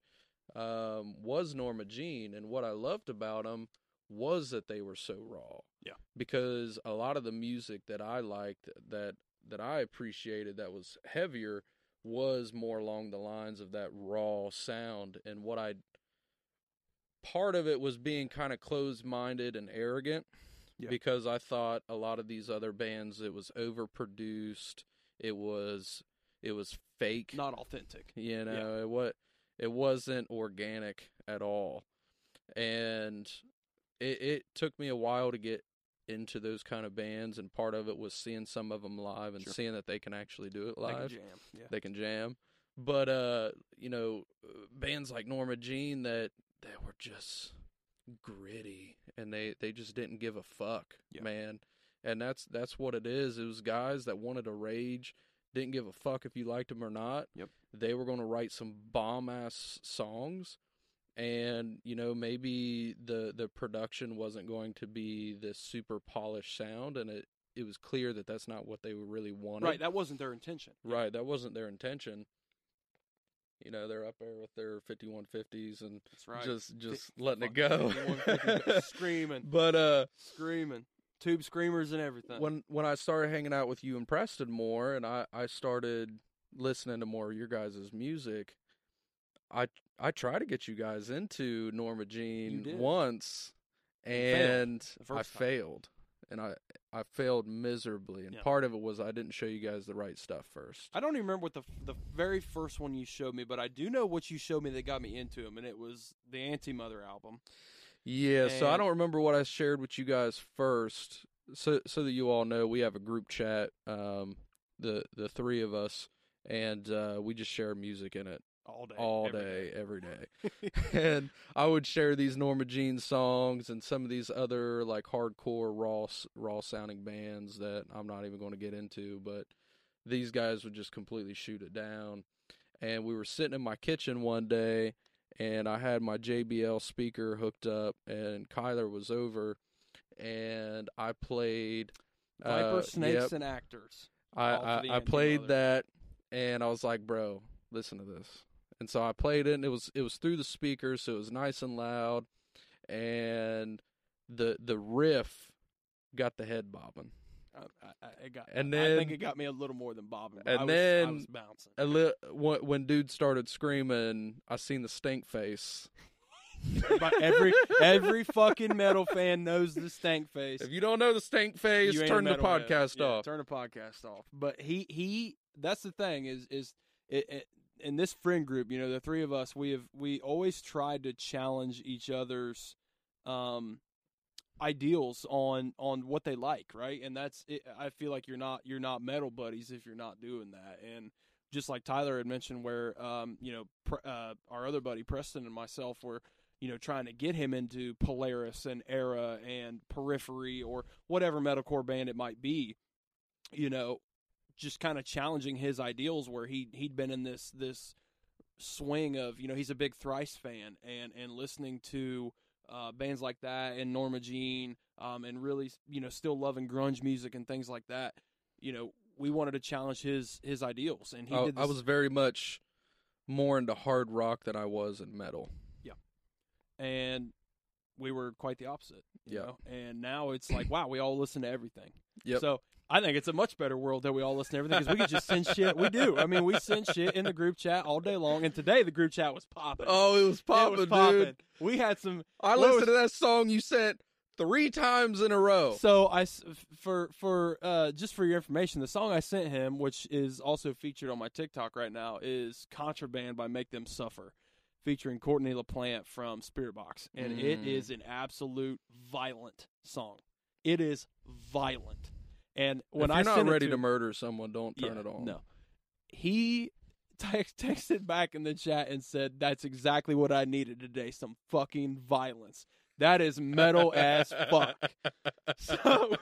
was Norma Jean. And what I loved about them was that they were so raw. Yeah. Because a lot of the music that I liked, that I appreciated, that was heavier, was more along the lines of that raw sound. And what I, part of it was being kind of closed-minded and arrogant, because I thought a lot of these other bands, it was overproduced, it was fake, not authentic. You know, it wasn't organic at all, and it took me a while to get into those kind of bands. And part of it was seeing some of them live and seeing that they can actually do it live. They can jam. Yeah. They can jam. But you know, bands like Norma Jean that were just gritty, and they just didn't give a fuck, man. And that's what it is. It was guys that wanted to rage, didn't give a fuck if you liked them or not. Yep. They were going to write some bomb-ass songs, and, you know, maybe the production wasn't going to be this super polished sound, and it was clear that that's not what they really wanted. Right, that wasn't their intention. Right, that wasn't their intention. You know, they're up there with their 5150s and just letting it go. Screaming. But, screaming. Tube screamers and everything. When I started hanging out with you and Preston more, and I started listening to more of your guys' music, I tried to get you guys into Norma Jean once, and I failed. And I failed miserably, and part of it was I didn't show you guys the right stuff first. I don't even remember what the very first one you showed me, but I do know what you showed me that got me into them, and it was the Anti-Mother album. Yeah, and so I don't remember what I shared with you guys first, so that you all know, we have a group chat, the three of us, and we just share music in it. All day, every day. And I would share these Norma Jean songs and some of these other, like, hardcore, raw sounding bands that I'm not even going to get into, but these guys would just completely shoot it down. And we were sitting in my kitchen one day, and I had my JBL speaker hooked up, and Kyler was over, and I played Viper, Snakes, and Actors. I played that, and I was like, bro, listen to this. And so I played it, and it was through the speakers, so it was nice and loud, and the riff got the head bobbing. I think it got me a little more than bobbing. And I was bouncing. When dude started screaming, I seen the stink face. every fucking metal fan knows the stink face. If you don't know the stink face, turn the podcast off. Turn the podcast off. But he that's the thing is it in this friend group, you know, the three of us, we always tried to challenge each other's ideals on what they like, right? And that's it. I feel like you're not metal buddies if you're not doing that. And just like Tyler had mentioned, where you know, our other buddy Preston and myself were, you know, trying to get him into Polaris and Era and Periphery or whatever metalcore band it might be, you know, just kind of challenging his ideals, where he'd been in this swing of, you know, he's a big Thrice fan, and listening to bands like that and Norma Jean, and really, you know, still loving grunge music and things like that. You know, we wanted to challenge his ideals, and he did this. I was very much more into hard rock than I was in metal. Yeah. And we were quite the opposite. Yeah. Know? And now it's like, wow, we all listen to everything. Yeah. So I think it's a much better world that we all listen to everything, because we can just send shit. We do. I mean, we send shit in the group chat all day long, and today the group chat was popping. Oh, it was popping, dude. We had some. I listened to that song you sent 3 times in a row. So for just for your information, the song I sent him, which is also featured on my TikTok right now, is "Contraband" by Make Them Suffer, featuring Courtney LaPlante from Spiritbox, and it is an absolute violent song. It is violent. And when I sent it to him, ready to murder someone, don't turn it on. No, he texted back in the chat and said, that's exactly what I needed today, some fucking violence. That is metal as fuck. So,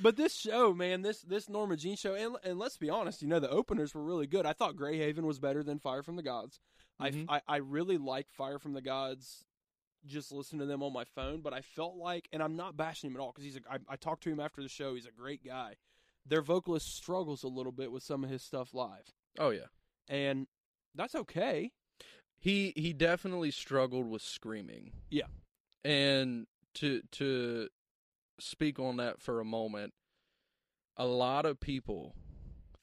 but this show, man, this Norma Jean show, and let's be honest, you know, the openers were really good. I thought Greyhaven was better than Fire from the Gods. Mm-hmm. I really like Fire from the Gods, just listen to them on my phone, but I felt like, and I'm not bashing him at all, because I talked to him after the show, he's a great guy. Their vocalist struggles a little bit with some of his stuff live. Oh, yeah. And that's okay. He definitely struggled with screaming. Yeah. And to speak on that for a moment, a lot of people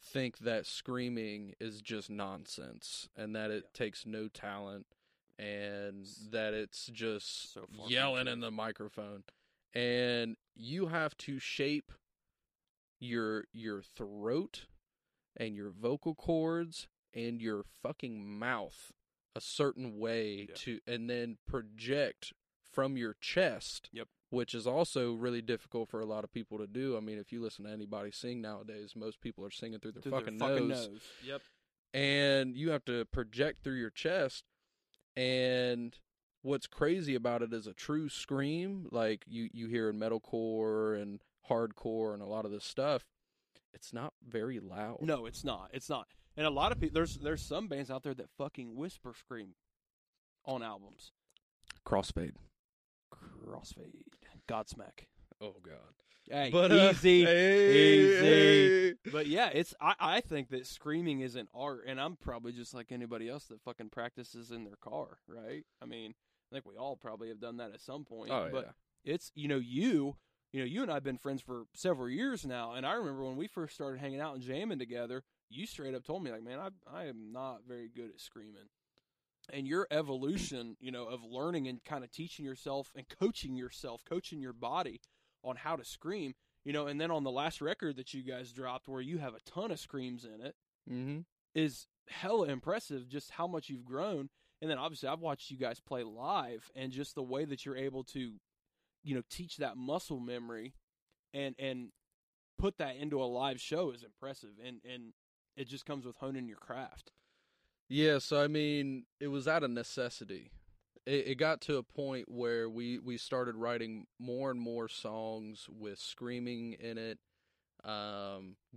think that screaming is just nonsense and that it takes no talent and that it's just so yelling in the microphone. And you have to shape your throat and your vocal cords and your fucking mouth a certain way to, and then project from your chest, which is also really difficult for a lot of people to do. I mean, if you listen to anybody sing nowadays, most people are singing through their fucking nose. Yep. And you have to project through your chest. And what's crazy about it is a true scream, like you hear in metalcore and hardcore and a lot of this stuff, it's not very loud. No, it's not. It's not. And a lot of people, there's some bands out there that fucking whisper scream on albums. Crossfade. Godsmack. Oh God. Hey, but, easy. But yeah, it's. I think that screaming is an art, and I'm probably just like anybody else that fucking practices in their car, right? I mean, I think we all probably have done that at some point. Oh, but it's you and I have been friends for several years now, and I remember when we first started hanging out and jamming together, you straight up told me, like, man, I am not very good at screaming. And your evolution, of learning and kind of teaching yourself and coaching your body on how to scream, and then on the last record that you guys dropped where you have a ton of screams in it, is hella impressive just how much you've grown. And then obviously I've watched you guys play live and just the way that you're able to, teach that muscle memory and put that into a live show is impressive. And it just comes with honing your craft. Yeah, so I mean, it was out of necessity. It got to a point where we started writing more and more songs with screaming in it,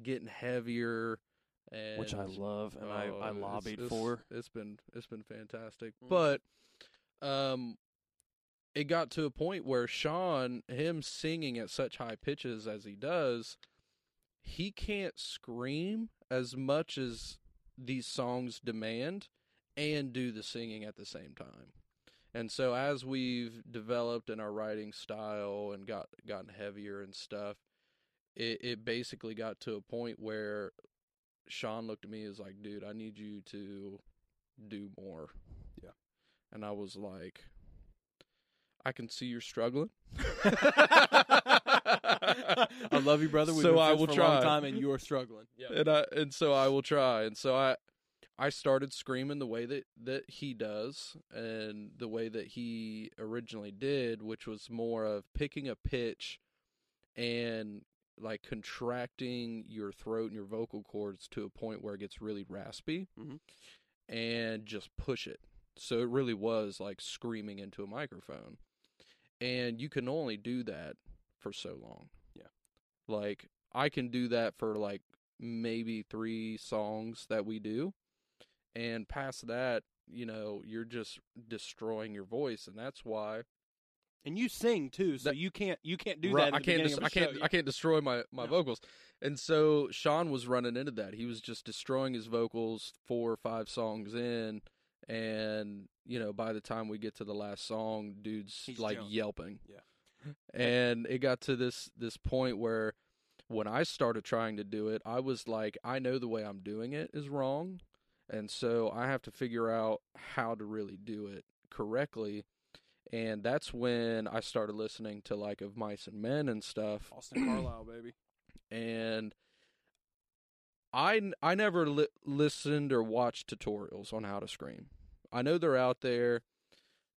getting heavier, and which I love, and I lobbied for. It's been fantastic, but it got to a point where Sean, him singing at such high pitches as he does, he can't scream as much as these songs demand and do the singing at the same time. And so as we've developed in our writing style and gotten heavier and stuff, it basically got to a point where Sean looked at me as like, dude, I need you to do more. Yeah. And I was like, I can see you're struggling. I love you, brother. We've been friends for a long time, and you are struggling. Yep. And so I will try. And so I started screaming the way that he does, and the way that he originally did, which was more of picking a pitch and like contracting your throat and your vocal cords to a point where it gets really raspy, and just push it. So it really was like screaming into a microphone, and you can only do that for so long. Yeah. Like I can do that for like maybe 3 songs that we do, and past that, you're just destroying your voice, and that's why. And you sing too, so you can't do that. I can't destroy my vocals. And so Sean was running into that. He was just destroying his vocals 4 or 5 songs in, and by the time we get to the last song, dude's he's like jumping. Yelping. Yeah. And it got to this point where when I started trying to do it, I was like, I know the way I'm doing it is wrong. And so I have to figure out how to really do it correctly. And that's when I started listening to like Of Mice and Men and stuff. Austin Carlisle, baby. And I never listened or watched tutorials on how to scream. I know they're out there,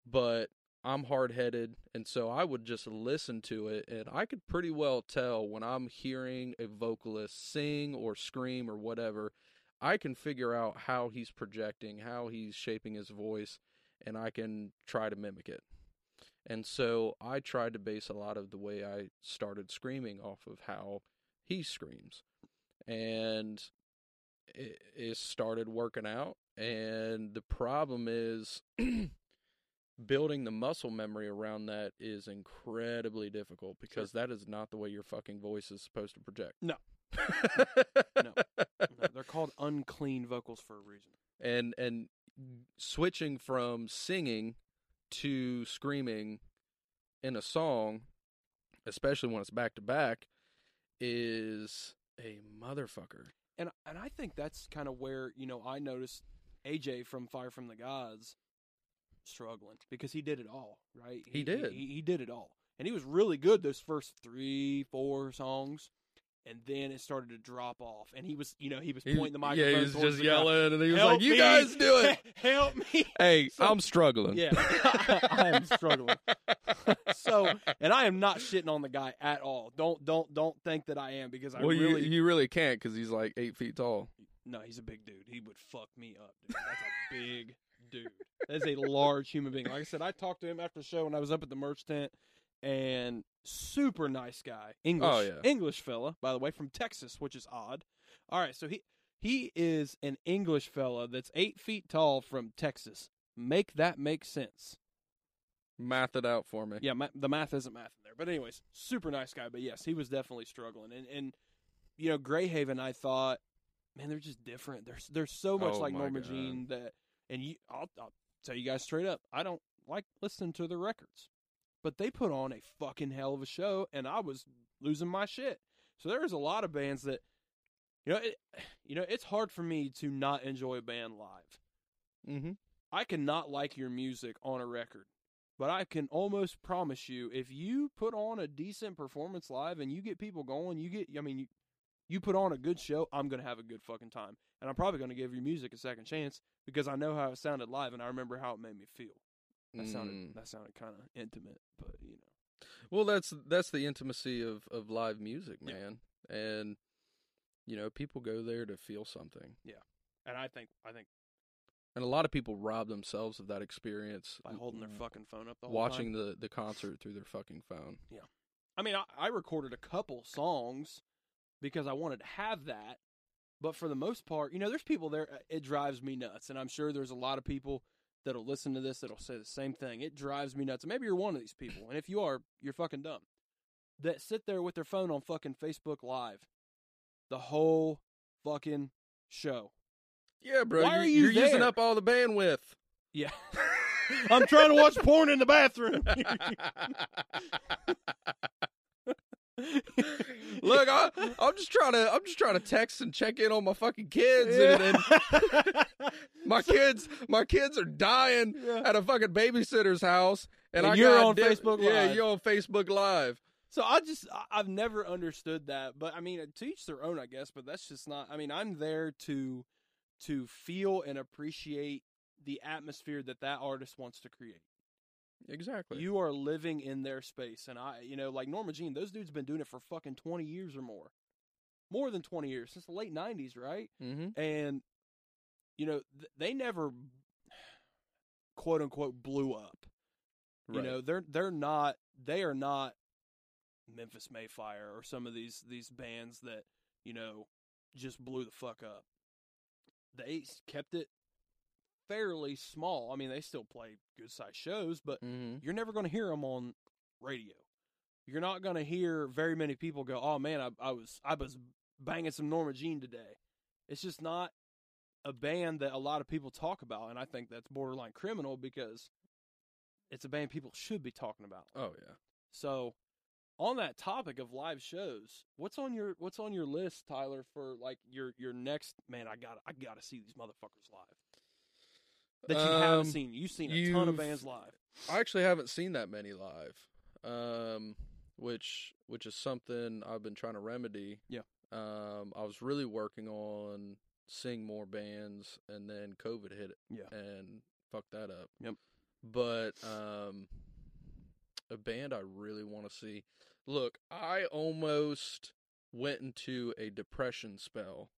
but I'm hard-headed, and so I would just listen to it, and I could pretty well tell when I'm hearing a vocalist sing or scream or whatever, I can figure out how he's projecting, how he's shaping his voice, and I can try to mimic it. And so I tried to base a lot of the way I started screaming off of how he screams. And it started working out. And the problem is building the muscle memory around that is incredibly difficult, because that is not the way your fucking voice is supposed to project. No. No. They're called unclean vocals for a reason. And switching from singing to screaming in a song, especially when it's back to back, is a motherfucker. And I think that's kind of where, you know, I noticed AJ from Fire from the Gods struggling, because he did it all, right? He did it all. And he was really good those first 3-4 songs. And then it started to drop off, and he was pointing the microphone. Yeah, he was just yelling, and he was like, "You guys do it! Help me!" Hey, so, I'm struggling. Yeah, I am struggling. So, and I am not shitting on the guy at all. Don't think that I am, because you really can't, because he's like 8 feet tall. No, he's a big dude. He would fuck me up, dude. That's a big dude. That's a large human being. Like I said, I talked to him after the show when I was up at the merch tent. And super nice guy, English fella, by the way, from Texas, which is odd. All right, so he is an English fella that's 8 feet tall from Texas. Make that make sense. Math it out for me. Yeah, the math isn't math in there. But anyways, super nice guy. But yes, he was definitely struggling. And you know, Greyhaven, I thought, man, they're just different. There's so much like Norma Jean that, and I'll tell you guys straight up, I don't like listening to their records. But they put on a fucking hell of a show, and I was losing my shit. So there was a lot of bands that, it's hard for me to not enjoy a band live. Mm-hmm. I cannot like your music on a record, but I can almost promise you, if you put on a decent performance live and you get people going, you put on a good show, I'm going to have a good fucking time. And I'm probably going to give your music a second chance, because I know how it sounded live, and I remember how it made me feel. That sounded kind of intimate, but you know. Well, that's the intimacy of live music, man. Yeah. And you know, people go there to feel something. Yeah. And I think and a lot of people rob themselves of that experience by holding their fucking phone up the whole time. Watching the concert through their fucking phone. Yeah. I mean, I recorded a couple songs because I wanted to have that, but for the most part, you know, there's people there, it drives me nuts, and I'm sure there's a lot of people that'll listen to this, that'll say the same thing. It drives me nuts. Maybe you're one of these people, and if you are, you're fucking dumb, that sit there with their phone on fucking Facebook Live the whole fucking show. Yeah, bro. Why are you there? You're using up all the bandwidth. Yeah. I'm trying to watch porn in the bathroom. Look, I'm just trying to text and check in on my fucking kids, and my kids are dying at a fucking babysitter's house, and you're on Facebook Live. Yeah, you're on Facebook Live. So I've never understood that, but I mean, to each their own, I guess. But that's just not. I mean, I'm there to feel and appreciate the atmosphere that artist wants to create. Exactly. You are living in their space, and like Norma Jean, those dudes have been doing it for fucking 20 years or more. More than 20 years, since the late 90s, right? Mm-hmm. And you know, they never quote unquote blew up. Right. You know, they are not Memphis Mayfire or some of these bands that, you know, just blew the fuck up. They kept it fairly small. I mean, they still play good-sized shows, but you're never going to hear them on radio. You're not going to hear very many people go, "Oh man, I was banging some Norma Jean today." It's just not a band that a lot of people talk about, and I think that's borderline criminal, because it's a band people should be talking about. Oh yeah. So, on that topic of live shows, what's on your list, Tyler, for like your next, man? I gotta see these motherfuckers live. That you haven't seen. You've seen a ton of bands live. I actually haven't seen that many live, which is something I've been trying to remedy. Yeah. I was really working on seeing more bands, and then COVID hit it. Yeah. And fucked that up. Yep. But a band I really want to see. Look, I almost went into a depression spell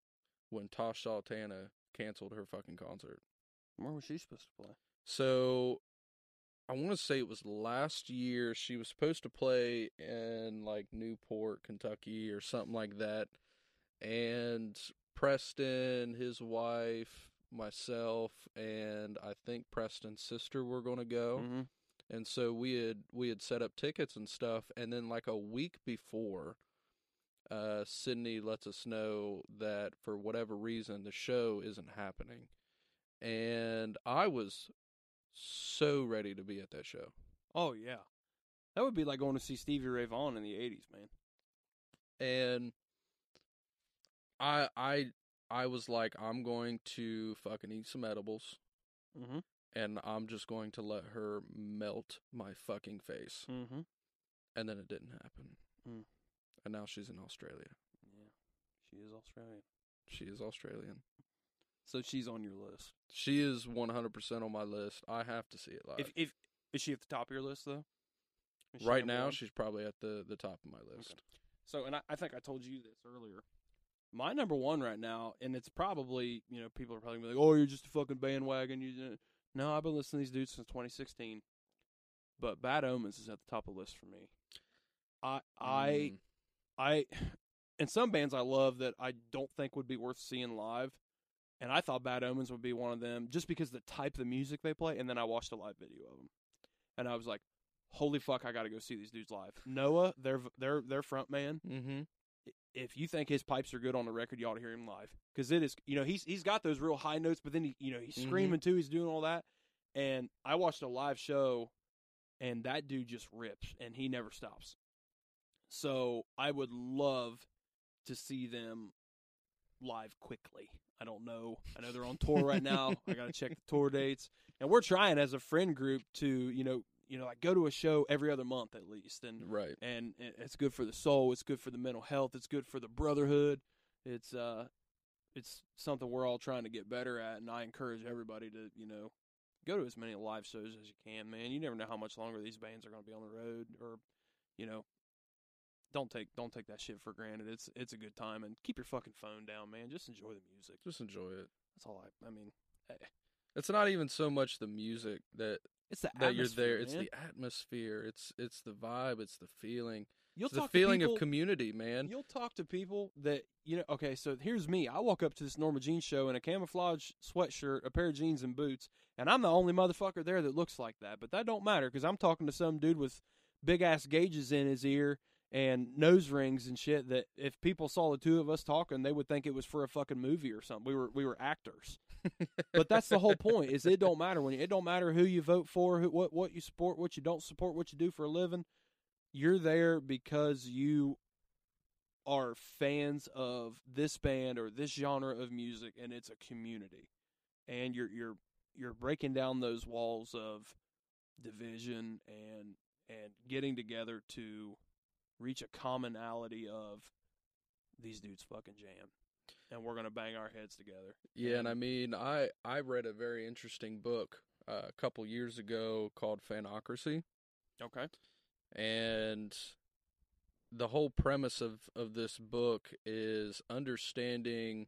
when Tash Sultana canceled her fucking concert. Where was she supposed to play? So, I want to say it was last year. She was supposed to play in, like, Newport, Kentucky, or something like that. And Preston, his wife, myself, and I think Preston's sister were going to go. Mm-hmm. And so we had set up tickets and stuff, and then like a week before, Sydney lets us know that for whatever reason the show isn't happening. And I was so ready to be at that show. Oh yeah, that would be like going to see Stevie Ray Vaughan in the '80s, man. And I was like, I'm going to fucking eat some edibles. Mm-hmm. And I'm just going to let her melt my fucking face. Mm-hmm. And then it didn't happen. Mm. And now she's in Australia. Yeah. She is Australian. She is Australian. So she's on your list. She is 100% on my list. I have to see it live. If is she at the top of your list, though? Right now, she's probably at the top of my list. Okay. So, and I think I told you this earlier. My number one right now, and it's probably, you know, people are probably going to be like, oh, you're just a fucking bandwagon. No, I've been listening to these dudes since 2016, but Bad Omens is at the top of the list for me. I, and some bands I love that I don't think would be worth seeing live, and I thought Bad Omens would be one of them just because the type of music they play, and then I watched a live video of them, and I was like, holy fuck, I gotta go see these dudes live. Noah, their front man, mm-hmm. If you think his pipes are good on the record, you ought to hear him live. Because it is, you know, he's got those real high notes, but then he's screaming mm-hmm. too, he's doing all that. And I watched a live show, and that dude just rips, and he never stops. So I would love to see them live quickly. I don't know. I know they're on tour right now. I got to check the tour dates. And we're trying as a friend group to, you know, like go to a show every other month at least, and right. And it's good for the soul, it's good for the mental health, it's good for the brotherhood. It's something we're all trying to get better at, and I encourage everybody to, you know, go to as many live shows as you can, man. You never know how much longer these bands are going to be on the road, or, you know, don't take that shit for granted. It's a good time, and keep your fucking phone down, man. Just enjoy the music. Just enjoy it. That's all I mean. Hey. It's not even so much the music that. It's the atmosphere. That you're there. Man. It's the atmosphere. It's the vibe. It's the feeling. It's the feeling of community, man. You'll talk to people that, you know, okay, so here's me. I walk up to this Norma Jean show in a camouflage sweatshirt, a pair of jeans and boots, and I'm the only motherfucker there that looks like that. But that don't matter because I'm talking to some dude with big-ass gauges in his ear and nose rings and shit that if people saw the two of us talking, they would think it was for a fucking movie or something. We were actors. But that's the whole point, is it don't matter it don't matter who you vote for, what you support, what you don't support, what you do for a living. You're there because you are fans of this band or this genre of music, and it's a community. And you're breaking down those walls of division and getting together to reach a commonality of these dudes fucking jam. And we're going to bang our heads together. Yeah, and I mean, I read a very interesting book a couple years ago called Fanocracy. Okay. And the whole premise of this book is understanding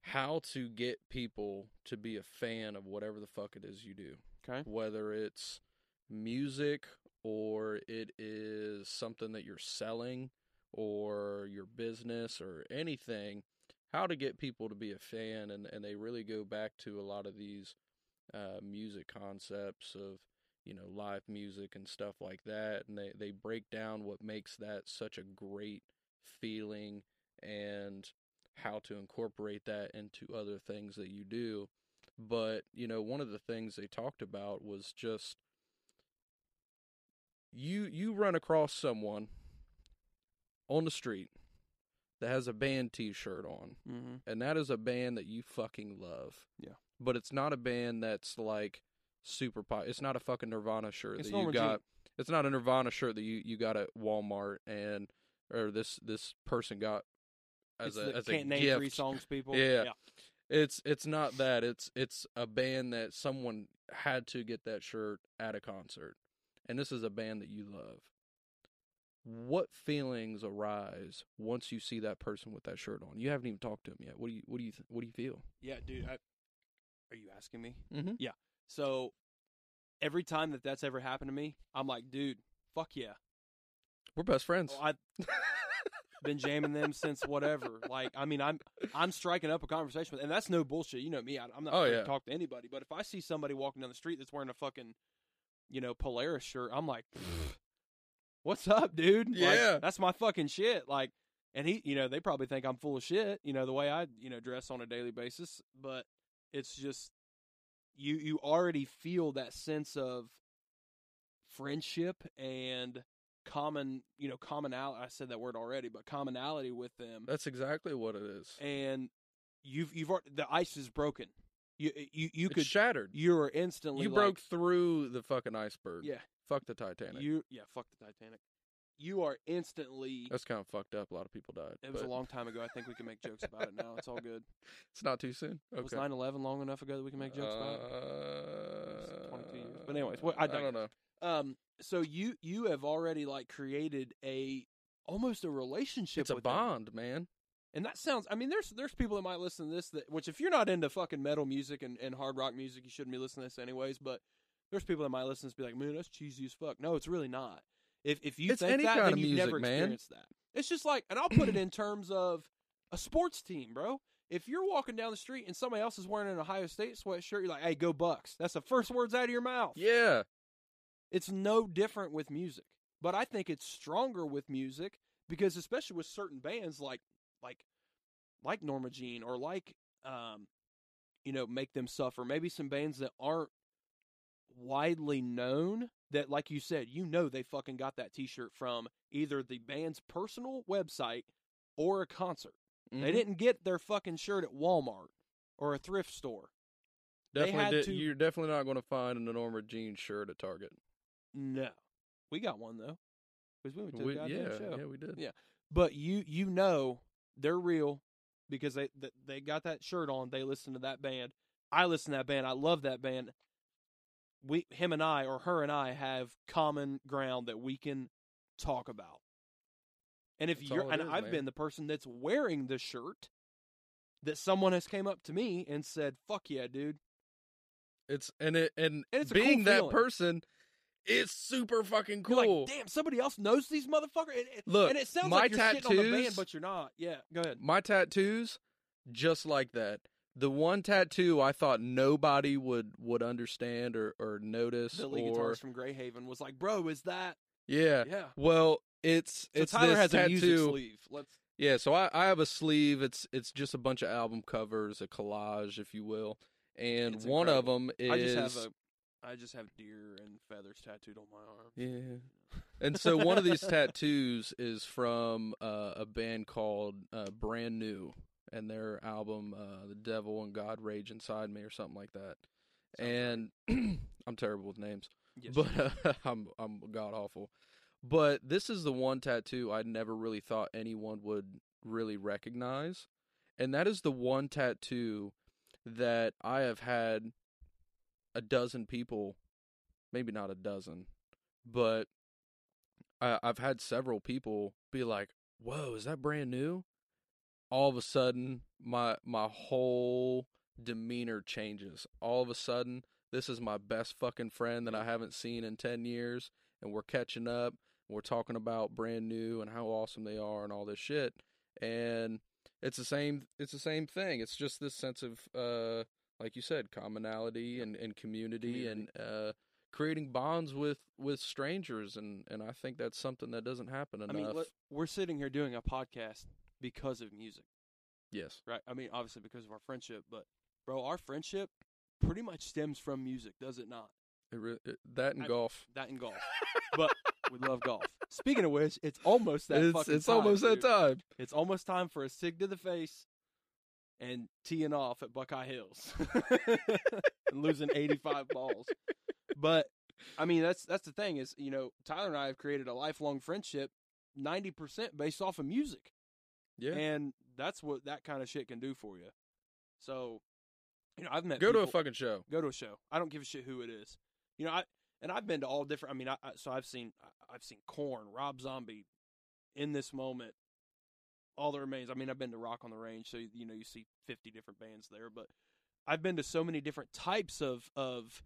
how to get people to be a fan of whatever the fuck it is you do. Okay. Whether it's music or it is something that you're selling or your business or anything, how to get people to be a fan, and they really go back to a lot of these music concepts of, you know, live music and stuff like that, and they break down what makes that such a great feeling and how to incorporate that into other things that you do. But, you know, one of the things they talked about was just you run across someone on the street that has a band t-shirt on, mm-hmm. and that is a band that you fucking love. Yeah. But it's not a band that's like super pop. It's not a fucking Nirvana shirt that you got. It's not a Nirvana shirt that you got at Walmart, and or this person got as a gift. Can't name three songs, people. Yeah. It's not that. It's a band that someone had to get that shirt at a concert, and this is a band that you love. what feelings arise once you see that person with that shirt on? You haven't even talked to him yet. What do you feel? Yeah, dude. Are you asking me? Mm-hmm. Yeah. So every time that's ever happened to me, I'm like, dude, fuck yeah. We're best friends. Oh, I've been jamming them since whatever. Like, I mean, I'm striking up a conversation with, and that's no bullshit. You know me. I'm not going to talk to anybody. But if I see somebody walking down the street that's wearing a fucking, Polaris shirt, I'm like, what's up, dude? Yeah. Like, that's my fucking shit. Like, and he, they probably think I'm full of shit, the way I, dress on a daily basis. But it's just, you already feel that sense of friendship and common, commonality. I said that word already, but commonality with them. That's exactly what it is. And you've the ice is broken. You could, it's shattered. You are instantly, you broke through the fucking iceberg. Yeah. Fuck the Titanic. Fuck the Titanic. You are instantly... That's kind of fucked up. A lot of people died. It was a long time ago. I think we can make jokes about it now. It's all good. It's not too soon. Okay. Was 9/11 long enough ago that we can make jokes about it? It was 22 years. But anyways, I don't know. So you have already created almost a relationship. It's with a bond, them. Man. And that sounds... I mean, there's people that might listen to this, which if you're not into fucking metal music and hard rock music, you shouldn't be listening to this anyways, but... There's people that might listen to be like, man, that's cheesy as fuck. No, it's really not. If you think that, then you've never experienced that. It's just like, and I'll put it in terms of a sports team, bro. If you're walking down the street and somebody else is wearing an Ohio State sweatshirt, you're like, hey, go Bucks. That's the first words out of your mouth. Yeah. It's no different with music. But I think it's stronger with music because especially with certain bands like Norma Jean or Make Them Suffer. Maybe some bands that aren't widely known that, like you said, they fucking got that t-shirt from either the band's personal website or a concert. Mm-hmm. They didn't get their fucking shirt at Walmart or a thrift store. You're definitely not going to find an Norma Jean shirt at Target. No. We got one, though. Because we went to the goddamn show. Yeah, we did. Yeah. But they're real because they got that shirt on. They listen to that band. I listen to that band. I love that band. Him and I, or her and I, have common ground that we can talk about. And I've been the person that's wearing the shirt that someone has came up to me and said, "Fuck yeah, dude!" It's being cool that person is super fucking cool. You're like, damn, somebody else knows these motherfuckers. Look, and it sounds like you're shitting on the band, but you're not. Yeah, go ahead. My tattoos, just like that. The one tattoo I thought nobody would understand or notice. The lead guitarist from Greyhaven was like, "Bro, is that?" Yeah. Yeah. Well, it's Tyler this has tattoo. A music sleeve. Yeah. So I have a sleeve. It's just a bunch of album covers, a collage, if you will, and it's one incredible. Of them is. I just have deer and feathers tattooed on my arm. Yeah. And so one of these tattoos is from a band called Brand New. And their album, The Devil and God Rage Inside Me, or something like that. Sounds and I'm terrible with names, yes, but I'm god awful. But this is the one tattoo I never really thought anyone would really recognize. And that is the one tattoo that I have had a dozen people, maybe not a dozen, but I've had several people be like, whoa, is that Brand New? All of a sudden, my whole demeanor changes. All of a sudden, this is my best fucking friend that I haven't seen in 10 years, and we're catching up, and we're talking about Brand New and how awesome they are and all this shit. And it's the same thing. It's just this sense of, like you said, commonality and community. And creating bonds with strangers. And I think that's something that doesn't happen enough. I mean, we're sitting here doing a podcast because of music. Yes. Right? I mean, obviously because of our friendship, but, bro, our friendship pretty much stems from music, does it not? Golf. That and golf. But we love golf. Speaking of which, it's almost that fucking time. It's almost that time. It's almost time for a sig to the face and teeing off at Buckeye Hills. And losing 85 balls. But, I mean, that's the thing is, Tyler and I have created a lifelong friendship 90% based off of music. Yeah, and that's what that kind of shit can do for you. So, I've met people. Go to a fucking show. Go to a show. I don't give a shit who it is. I've been to all different. I mean, I've seen Korn, Rob Zombie, in this moment, All the Remains. I mean, I've been to Rock on the Range, so you know you see 50 different bands there, but I've been to so many different types of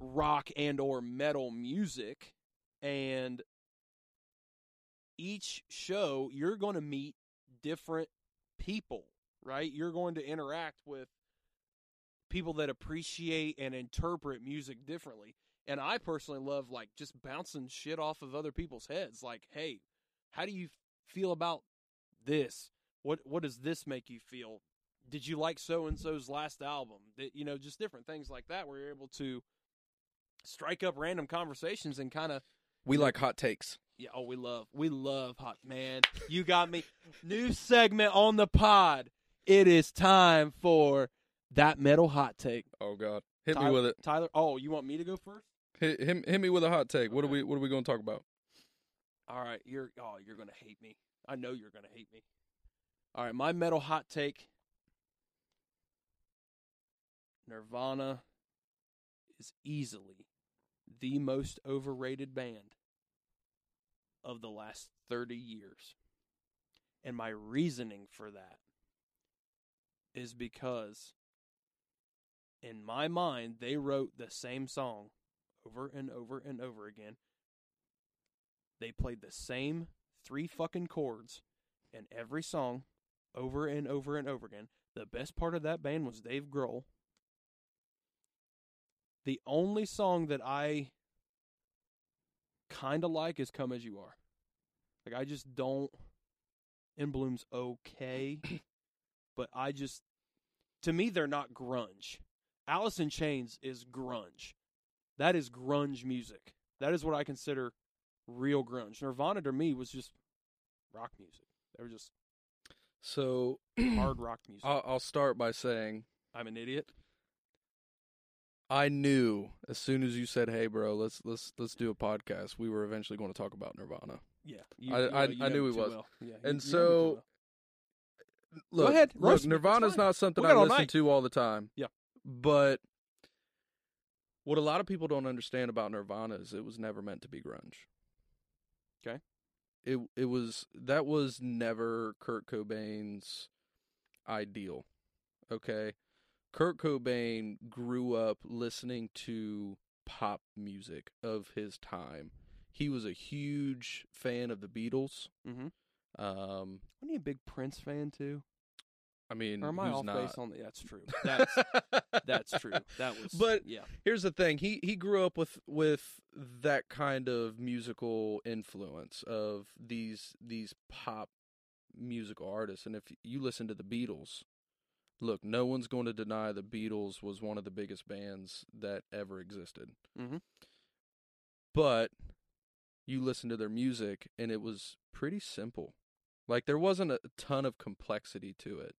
rock and or metal music, and each show you're going to meet different people, right? You're going to interact with people that appreciate and interpret music differently. And I personally love like just bouncing shit off of other people's heads. Like, hey, how do you feel about this? What does this make you feel? Did you like so-and-so's last album? You know, just different things like that where you're able to strike up random conversations and kind of... We like hot takes. Yeah, oh, we love hot, man. You got me. New segment on the pod. It is time for that metal hot take. Oh, God. Hit Tyler, me with it. Tyler, oh, you want me to go first? Hit me with a hot take. Okay. What are we going to talk about? All right, you're going to hate me. I know you're going to hate me. All right, my metal hot take... Nirvana is easily the most overrated band of the last 30 years. And my reasoning for that is because, in my mind, they wrote the same song over and over and over again. They played the same three fucking chords in every song over and over and over again. The best part of that band was Dave Grohl. The only song that I kind of like is Come As You Are. Like, I just don't... In Bloom's okay, but I just... To me, they're not grunge. Alice in Chains is grunge. That is grunge music. That is what I consider real grunge. Nirvana, to me, was just rock music. They were just hard rock music. I'll start by saying... I'm an idiot. I knew as soon as you said, "Hey, bro, let's do a podcast," we were eventually going to talk about Nirvana. Yeah, I knew he was, well. Yeah, and so well. Look, go ahead, look, Nirvana's not something I listen to all the time. Yeah, but what a lot of people don't understand about Nirvana is it was never meant to be grunge. Okay, it was never Kurt Cobain's ideal. Okay. Kurt Cobain grew up listening to pop music of his time. He was a huge fan of the Beatles. Mm-hmm. Wasn't he a big Prince fan, too? I mean, or am I who's off not? Base on the, that's true. That's true. That was. But yeah. Here's the thing. He grew up with that kind of musical influence of these pop musical artists. And if you listen to the Beatles... Look, no one's going to deny the Beatles was one of the biggest bands that ever existed. Mm-hmm. But you listen to their music, and it was pretty simple. Like, there wasn't a ton of complexity to it.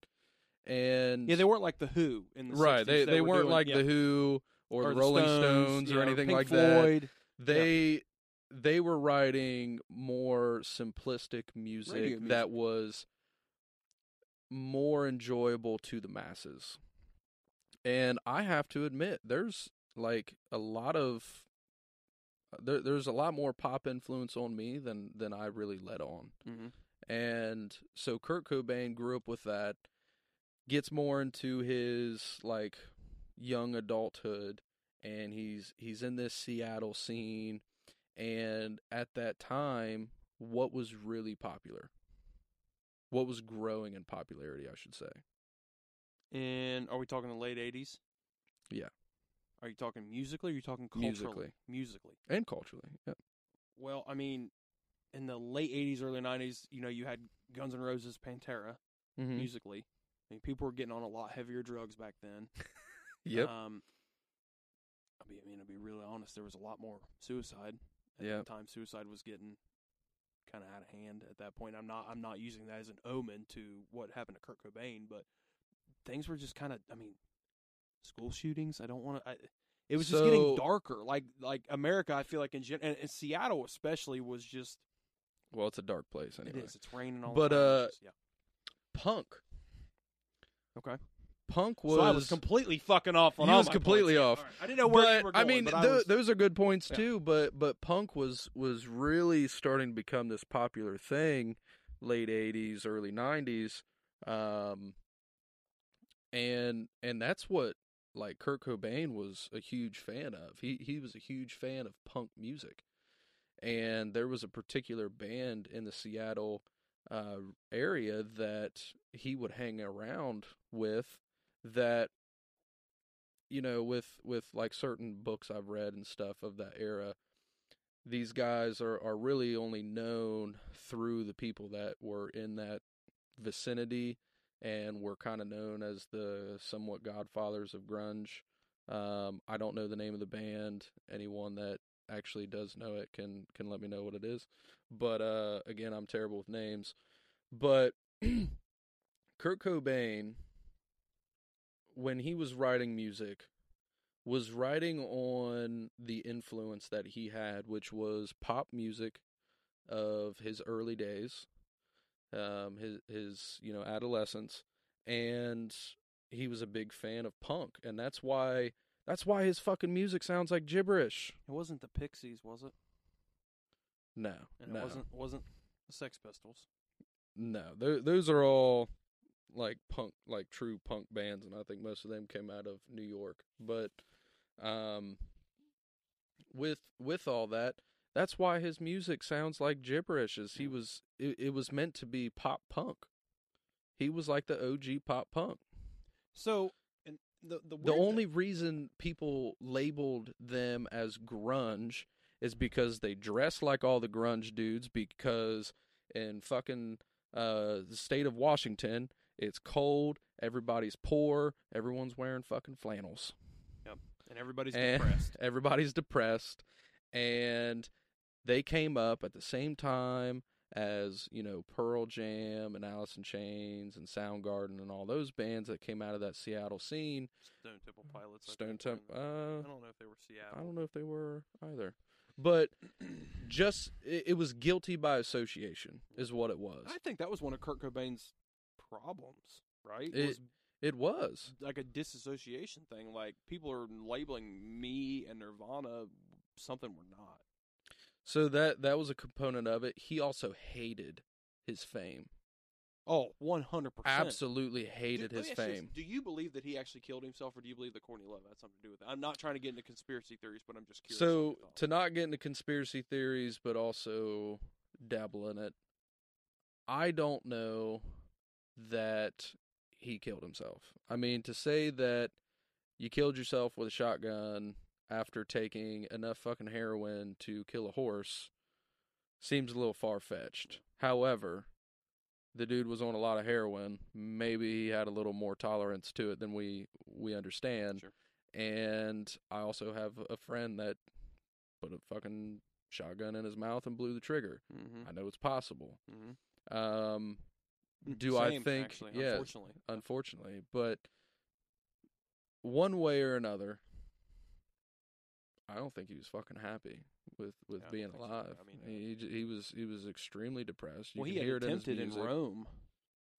And yeah, they weren't like The Who in the 60s. Right, they were weren't doing, like yeah. The Who or the Rolling Stones or anything Pink like Floyd. That. They were writing more simplistic music that was... more enjoyable to the masses. And I have to admit, there's like a lot of there's a lot more pop influence on me than I really let on. Mm-hmm. And so Kurt Cobain grew up with that, gets more into his like young adulthood, and he's in this Seattle scene, and at that time, what was really popular? What was growing in popularity, I should say. And are we talking the late 80s? Yeah. Are you talking musically or are you talking culturally? Musically. And culturally, yeah. Well, I mean, in the late 80s, early 90s, you know, you had Guns N' Roses, Pantera, mm-hmm. musically. I mean, people were getting on a lot heavier drugs back then. Yep. I mean, to be really honest, there was a lot more suicide. At that time, suicide was getting... kind of out of hand at that point. I'm not using that as an omen to what happened to Kurt Cobain, but things were just kind of. I mean, school shootings. I don't want to. It was just getting darker. Like America, I feel like in general, and Seattle especially was just. Well, it's a dark place anyway. It is. It's raining all. But punk. Okay. Punk was... So I was completely fucking off on all my points. He was completely off. Right. I didn't know where you were going. I mean, those are good points, too, but punk was really starting to become this popular thing, late 80s, early 90s, and that's what, like, Kurt Cobain was a huge fan of. He was a huge fan of punk music, and there was a particular band in the Seattle area that he would hang around with that, you know, with like certain books I've read and stuff of that era, these guys are really only known through the people that were in that vicinity and were kind of known as the somewhat godfathers of grunge. I don't know the name of the band. Anyone that actually does know it can let me know what it is. But again, I'm terrible with names. But Kurt Cobain, when he was writing music, was writing on the influence that he had, which was pop music of his early days, his you know, adolescence, and he was a big fan of punk, and that's why his fucking music sounds like gibberish. It wasn't the Pixies, was it? No, and no. It wasn't the Sex Pistols. No, those are all like punk, like true punk bands, and I think most of them came out of New York. But with all that, that's why his music sounds like gibberish. Is he was it was meant to be pop punk. He was like the OG pop punk. So. The only reason people labeled them as grunge is because they dress like all the grunge dudes, because in fucking the state of Washington, it's cold, everybody's poor, everyone's wearing fucking flannels. Yep, and everybody's depressed. Everybody's depressed, and they came up at the same time as, you know, Pearl Jam and Alice in Chains and Soundgarden and all those bands that came out of that Seattle scene. Stone Temple Pilots. I don't know if they were Seattle. I don't know if they were either. But just, it was guilty by association is what it was. I think that was one of Kurt Cobain's problems, right? It was. Like a disassociation thing. Like, people are labeling me and Nirvana something we're not. So that was a component of it. He also hated his fame. Oh, 100%. Absolutely hated his fame. Do you believe that he actually killed himself, or do you believe that Courtney Love had something to do with it? I'm not trying to get into conspiracy theories, but I'm just curious. So, to not get into conspiracy theories, but also dabble in it, I don't know that he killed himself. I mean, to say that you killed yourself with a shotgun after taking enough fucking heroin to kill a horse seems a little far-fetched. However, the dude was on a lot of heroin. Maybe he had a little more tolerance to it than we understand. Sure. And I also have a friend that put a fucking shotgun in his mouth and blew the trigger. Mm-hmm. I know it's possible. Mm-hmm. Actually, yeah, unfortunately. But one way or another, I don't think he was fucking happy with being alive. So. I mean, he was extremely depressed. You he had attempted in Rome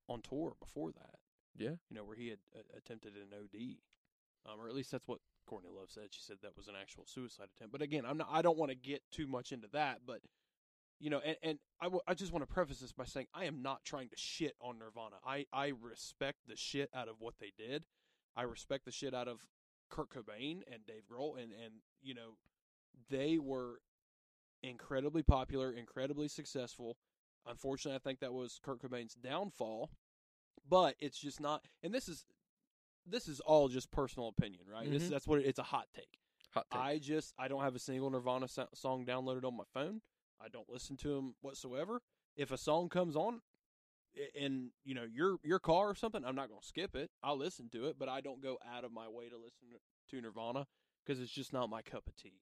on tour before that. Yeah, you know, where he had attempted an OD, or at least that's what Courtney Love said. She said that was an actual suicide attempt. But again, I don't want to get too much into that. But you know, I just want to preface this by saying I am not trying to shit on Nirvana. I respect the shit out of what they did. I respect the shit out of Kurt Cobain and Dave Grohl, and you know, they were incredibly popular, incredibly successful. Unfortunately, I think that was Kurt Cobain's downfall. But it's just not, and this is all just personal opinion, right? Mm-hmm. That's what it's a hot take. I don't have a single Nirvana song downloaded on my phone. I don't listen to them whatsoever. If a song comes on in, you know, your car or something, I'm not going to skip it. I'll listen to it, but I don't go out of my way to listen to Nirvana because it's just not my cup of tea.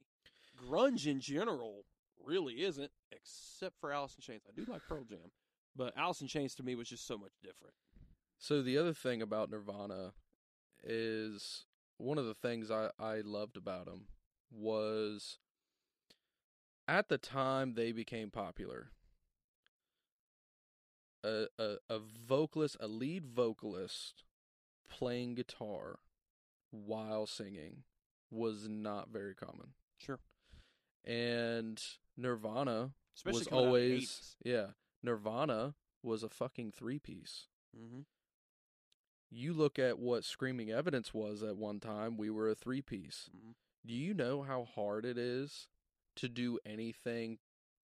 Grunge in general really isn't, except for Alice in Chains. I do like Pearl Jam, but Alice in Chains to me was just so much different. So the other thing about Nirvana is one of the things I loved about them was at the time they became popular, a lead vocalist playing guitar while singing was not very common. Sure. And Nirvana especially was always, yeah, Nirvana was a fucking three-piece. Mm-hmm. You look at what Screaming Evidence was at one time, we were a three-piece. Mm-hmm. Do you know how hard it is to do anything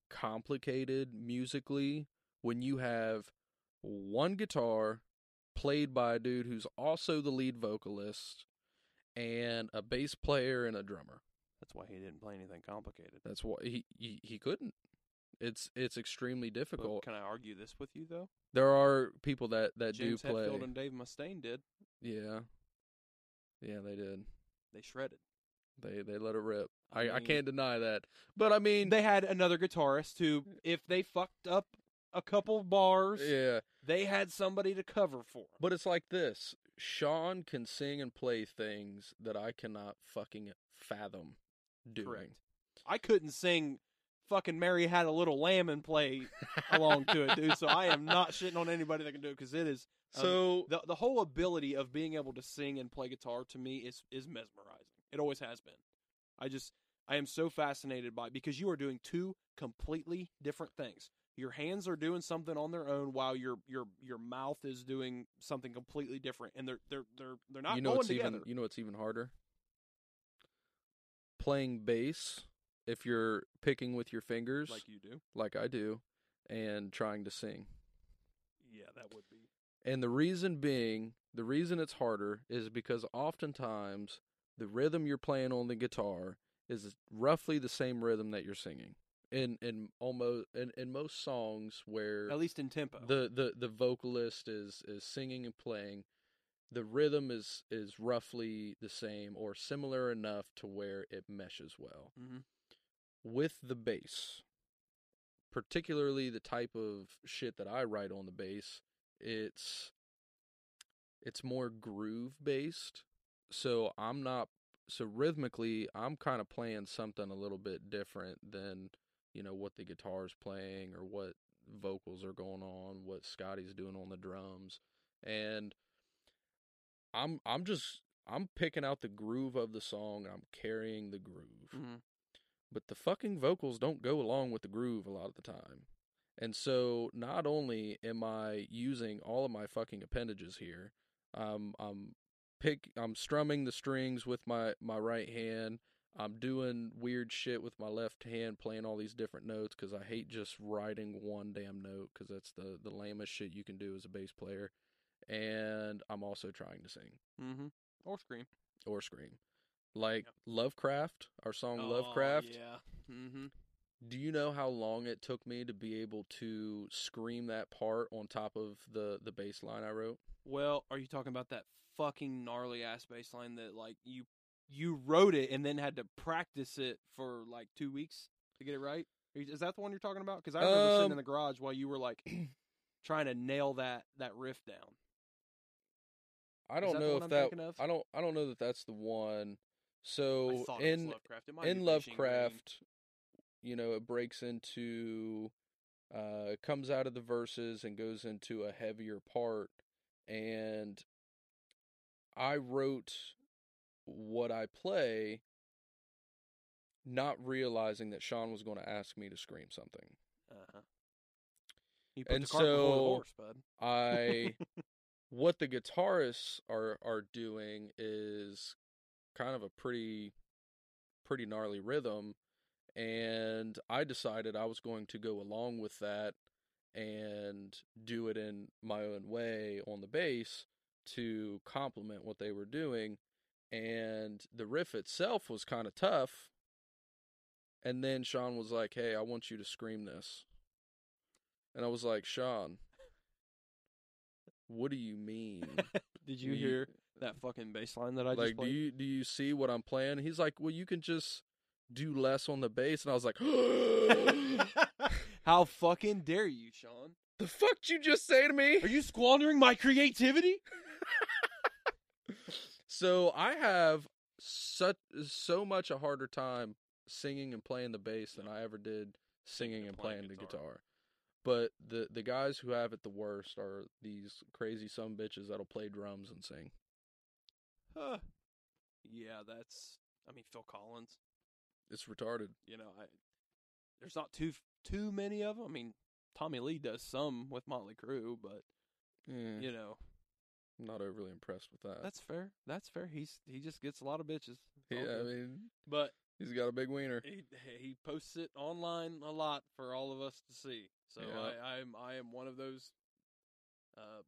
complicated musically when you have one guitar played by a dude who's also the lead vocalist and a bass player and a drummer? That's why he didn't play anything complicated. That's why he couldn't. It's extremely difficult. But can I argue this with you though? There are people that James do play. Hetfield and Dave Mustaine did. Yeah, yeah, they did. They shredded. They let it rip. I mean, I can't deny that. But I mean, they had another guitarist who, if they fucked up a couple bars, yeah, they had somebody to cover for them. But it's like this: Sean can sing and play things that I cannot fucking fathom doing. Correct. I couldn't sing fucking Mary Had a Little Lamb and play along to it, dude. So I am not shitting on anybody that can do it, because it is so the whole ability of being able to sing and play guitar to me is mesmerizing. It always has been. I am so fascinated by it, because you are doing two completely different things. Your hands are doing something on their own while your mouth is doing something completely different, and they're not going together. You know what's even harder? Playing bass, if you're picking with your fingers, like you do, like I do, and trying to sing. Yeah, that would be. And the reason it's harder is because oftentimes the rhythm you're playing on the guitar is roughly the same rhythm that you're singing in most songs, where at least in tempo the vocalist is singing and playing. The rhythm is roughly the same or similar enough to where it meshes well. Mm-hmm. With the bass, particularly the type of shit that I write on the bass, it's more groove-based. So rhythmically, I'm kind of playing something a little bit different than, what the guitar's playing or what vocals are going on, what Scotty's doing on the drums. And I'm picking out the groove of the song, and I'm carrying the groove. Mm-hmm. But the fucking vocals don't go along with the groove a lot of the time. And so not only am I using all of my fucking appendages here, I'm strumming the strings with my right hand. I'm doing weird shit with my left hand, playing all these different notes, because I hate just writing one damn note, because that's the lamest shit you can do as a bass player. And I'm also trying to sing. Mm-hmm. Or scream. Like, yep. Lovecraft, our song Lovecraft. Yeah. Mm-hmm. Do you know how long it took me to be able to scream that part on top of the bass line I wrote? Well, are you talking about that fucking gnarly-ass bass line that, like, you wrote it and then had to practice it for, like, 2 weeks to get it right? Is that the one you're talking about? Because I remember sitting in the garage while you were, like, trying to nail that riff down. I don't know if that. I don't know that that's the one. So in Lovecraft, it breaks into, comes out of the verses and goes into a heavier part. And I wrote what I play, not realizing that Sean was going to ask me to scream something. Uh-huh. You put the cart before the horse, bud. What the guitarists are doing is kind of a pretty gnarly rhythm, and I decided I was going to go along with that and do it in my own way on the bass to complement what they were doing. And the riff itself was kind of tough, and then Sean was like, hey, I want you to scream this. And I was like, Sean, what do you mean? Did you hear that fucking bass line that I just played? Do you see what I'm playing? He's like, well, you can just do less on the bass. And I was like, how fucking dare you, Sean? The fuck did you just say to me? Are you squandering my creativity? So I have so much a harder time singing and playing the bass than I ever did singing and playing the guitar. But the guys who have it the worst are these crazy sumbitches that'll play drums and sing. huh. Yeah, that's, I mean, Phil Collins. It's retarded. You know, there's not too many of them. I mean, Tommy Lee does some with Motley Crue, but, you know. I'm not overly impressed with that. That's fair. That's fair. He just gets a lot of bitches. Yeah, I mean. But. He's got a big wiener. He posts it online a lot for all of us to see. So yeah. I am one of those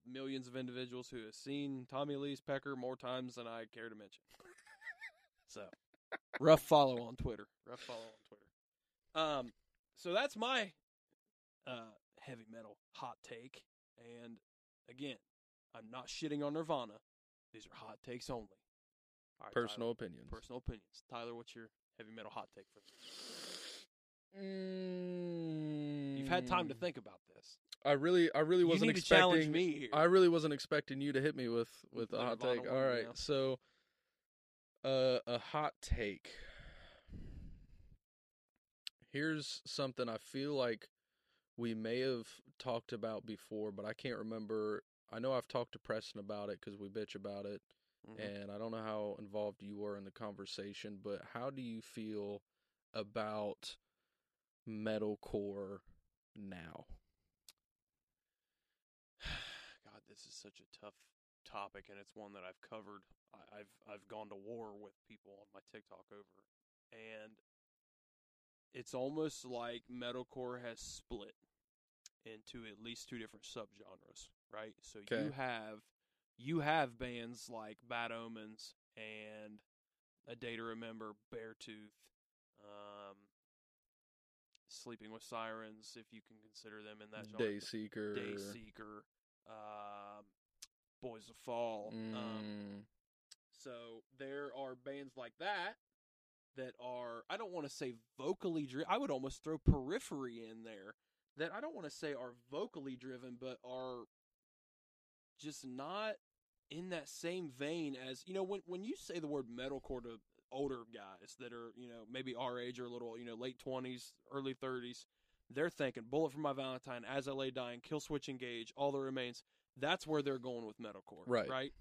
millions of individuals who has seen Tommy Lee's pecker more times than I care to mention. So, rough follow on Twitter. So that's my heavy metal hot take. And again, I'm not shitting on Nirvana. These are hot takes only. Right, Personal opinions. Tyler, what's your heavy metal hot take for this? You've had time to think about this. I really wasn't expecting. You need to challenge me here. I really wasn't expecting you to hit me with a hot take. All right, so a hot take. Here's something I feel like we may have talked about before, but I can't remember. I know I've talked to Preston about it because we bitch about it. Mm-hmm. And I don't know how involved you were in the conversation, but how do you feel about metalcore now? God, this is such a tough topic, and it's one that I've covered. I've gone to war with people on my TikTok over it. And it's almost like metalcore has split into at least two different subgenres, right? So okay. You have bands like Bad Omens and A Day to Remember, Beartooth, Sleeping with Sirens, if you can consider them in that genre. Dayseeker, Boys of Fall. So there are bands like that are, I don't want to say vocally driven. I would almost throw Periphery in there that I don't want to say are vocally driven, but are just not in that same vein as, you know, when you say the word metalcore to older guys that are, you know, maybe our age or a little, you know, late 20s, early 30s, they're thinking Bullet for My Valentine, As I Lay Dying, Killswitch Engage, All the Remains. That's where they're going with metalcore, right?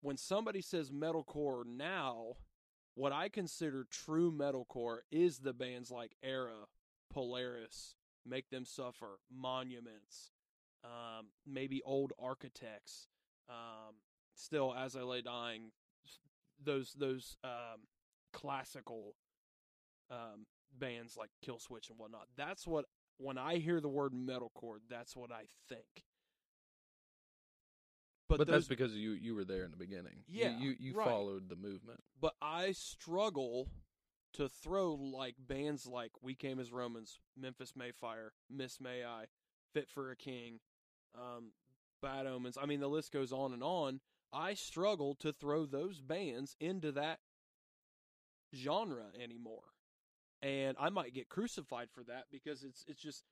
When somebody says metalcore now, what I consider true metalcore is the bands like Era, Polaris, Make Them Suffer, Monuments, maybe Old Architects, still As I Lay Dying, those classical bands like Killswitch and whatnot. That's what, when I hear the word metalcore, that's what I think. But that's because you were there in the beginning. Yeah, you right. Followed the movement. But I struggle to throw like bands like We Came as Romans, Memphis Mayfire, Miss May I, Fit for a King, Bad Omens. I mean, the list goes on and on. I struggle to throw those bands into that genre anymore. And I might get crucified for that because it's just,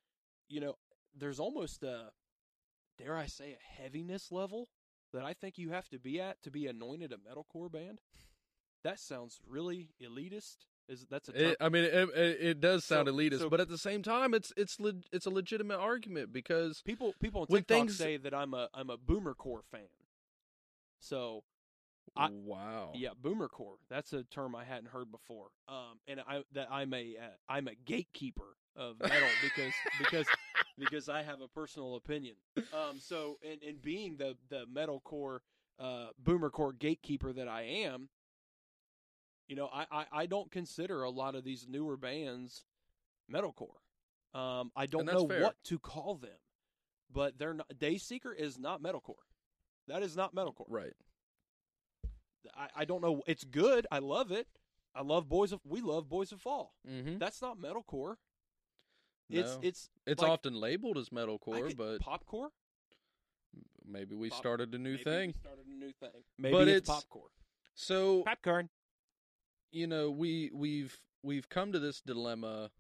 you know, there's almost a, dare I say, a heaviness level that I think you have to be at to be anointed a metalcore band. That sounds really elitist. It does sound elitist, but at the same time, it's a legitimate argument because people on TikTok say that I'm a boomercore fan. So, wow, yeah, boomercore. That's a term I hadn't heard before. I'm a gatekeeper of metal because I have a personal opinion. So and being the metalcore boomercore gatekeeper that I am. You know, I don't consider a lot of these newer bands metalcore. I don't know what to call them, but they're not. Dayseeker is not metalcore. That is not metalcore. Right. I don't know. It's good. I love it. We love Boys of Fall. Mm-hmm. That's not metalcore. No. It's like, often labeled as metalcore, but popcore. Maybe we started a new thing. Maybe but it's popcore. So popcorn. You know, we've come to this dilemma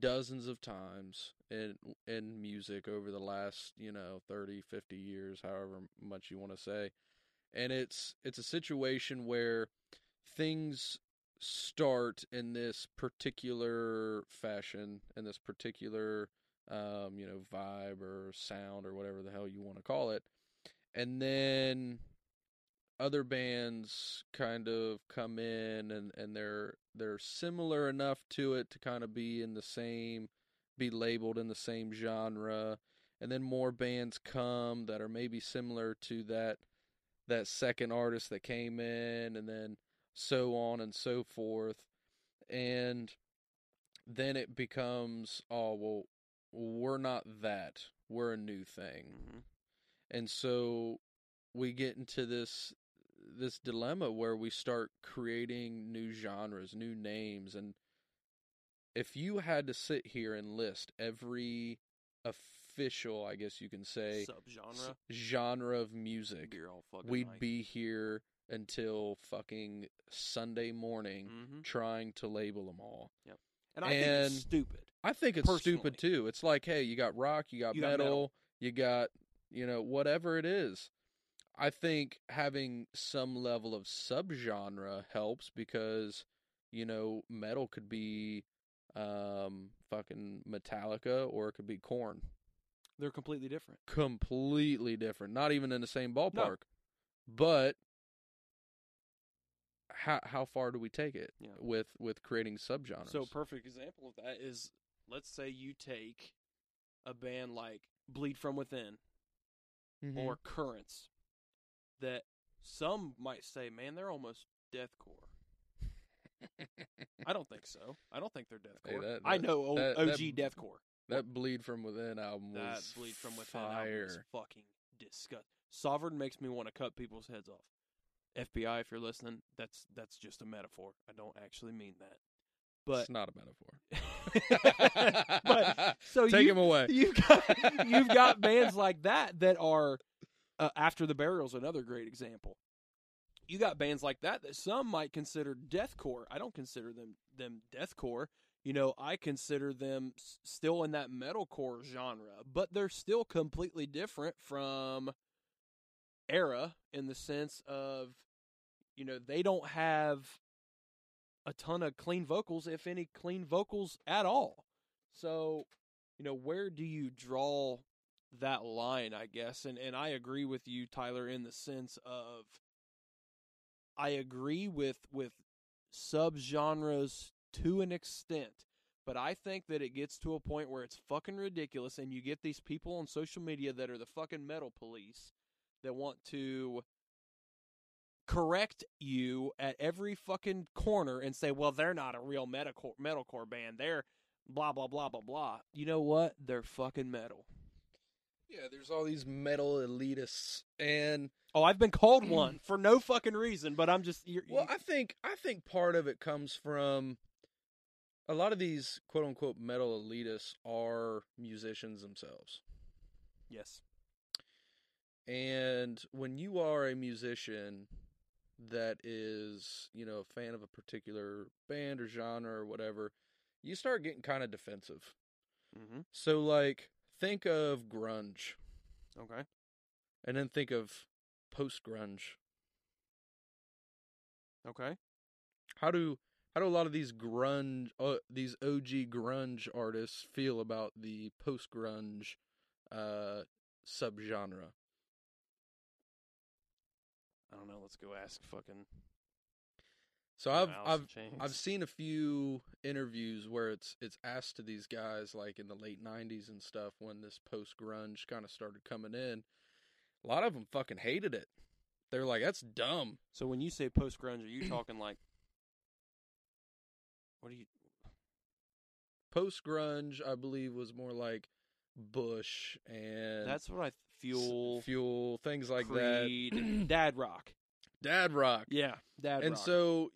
dozens of times in music over the last, you know, 30, 50 years, however much you want to say. And it's a situation where things start in this particular fashion, in this particular, you know, vibe or sound or whatever the hell you want to call it. And then other bands kind of come in and they're similar enough to it to kind of be in the same, be labeled in the same genre, and then more bands come that are maybe similar to that second artist that came in, and then so on and so forth. And then it becomes, oh, well, we're not that. We're a new thing. Mm-hmm. And so we get into this dilemma where we start creating new genres, new names. And if you had to sit here and list every official, I guess you can say, genre of music, we'd be here until fucking Sunday morning, mm-hmm, trying to label them all. Yep. And I think it's stupid. I think it's stupid too. It's like, hey, you got rock, you got metal, you got, whatever it is. I think having some level of subgenre helps because, metal could be fucking Metallica, or it could be Korn. They're completely different. Completely different. Not even in the same ballpark. No. But how far do we take it with creating subgenres? So perfect example of that is, let's say you take a band like Bleed From Within, mm-hmm, or Currents, that some might say, man, they're almost deathcore. I don't think so. I don't think they're deathcore. Hey, I know OG deathcore. That Bleed From Within album was fire. That Bleed From Within album was fucking disgusting. Sovereign makes me want to cut people's heads off. FBI, if you're listening, that's just a metaphor. I don't actually mean that. But it's not a metaphor. But, so take him away. You've got bands like that are After the Burial's another great example. You got bands like that some might consider deathcore. I don't consider them deathcore. I consider them still in that metalcore genre, but they're still completely different from Era in the sense of, they don't have a ton of clean vocals, if any clean vocals at all. So, where do you draw that line, I guess? And I agree with you, Tyler, in the sense of, I agree with subgenres to an extent, but I think that it gets to a point where it's fucking ridiculous, and you get these people on social media that are the fucking metal police that want to correct you at every fucking corner and say, well, they're not a real metalcore band. They're blah, blah, blah, blah, blah. You know what? They're fucking metal. Yeah, there's all these metal elitists, and I've been called one for no fucking reason, but I'm just I think part of it comes from a lot of these quote unquote metal elitists are musicians themselves. Yes. And when you are a musician that is, a fan of a particular band or genre or whatever, you start getting kind of defensive. Mm-hmm. So like, think of grunge. Okay. And then think of post-grunge. Okay. How do a lot of these these OG grunge artists feel about the post-grunge subgenre? I don't know, let's go ask fucking I've seen a few interviews where it's asked to these guys, like in the late 90s and stuff, when this post-grunge kind of started coming in. A lot of them fucking hated it. They're like, that's dumb. So when you say post-grunge, are you talking like, what are you? Post-grunge, I believe, was more like Bush and... That's what I... Fuel, things like Creed, that. Dad rock. Yeah, dad rock. And so...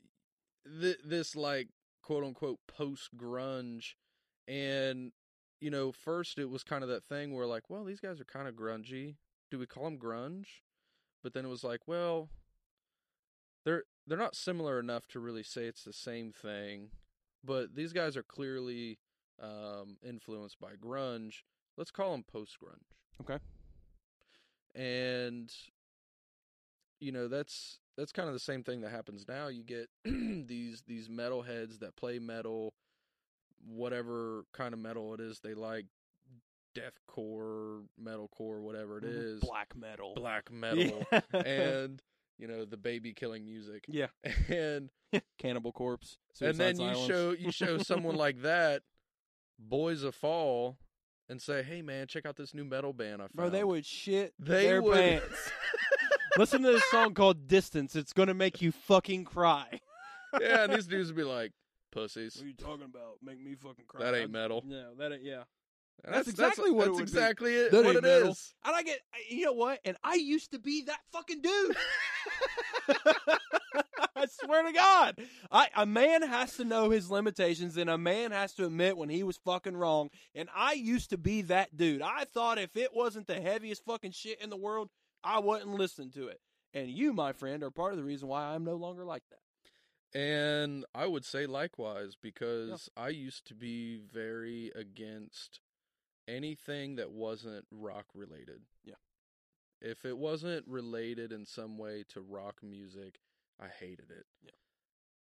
This like quote unquote post grunge, and first it was kind of that thing where like, well, these guys are kind of grungy. Do we call them grunge? But then it was like, well, they're not similar enough to really say it's the same thing. But these guys are clearly influenced by grunge. Let's call them post grunge. Okay. And that's kind of the same thing that happens now. You get these metalheads that play metal, whatever kind of metal it is they like, deathcore, metalcore, whatever it is, black metal, yeah. And you know, the baby killing music. Yeah. And Cannibal Corpse. Suicide and then Silence. you show someone like that, Boys of Fall, and say, hey man, check out this new metal band I found. Bro, they would shit their pants. Listen to this song called Distance. It's going to make you fucking cry. Yeah, and these dudes would be like, pussies. What are you talking about? Make me fucking cry. That ain't metal. No, that ain't, yeah. That's exactly what it would be. That what it metal. Is. And I get, you know what? And I used to be that fucking dude. I swear to God. A man has to know his limitations, and a man has to admit when he was fucking wrong. And I used to be that dude. I thought if it wasn't the heaviest fucking shit in the world, I wasn't listening to it. And you, my friend, are part of the reason why I'm no longer like that. And I would say likewise, because I used to be very against anything that wasn't rock related. Yeah. If it wasn't related in some way to rock music, I hated it. Yeah.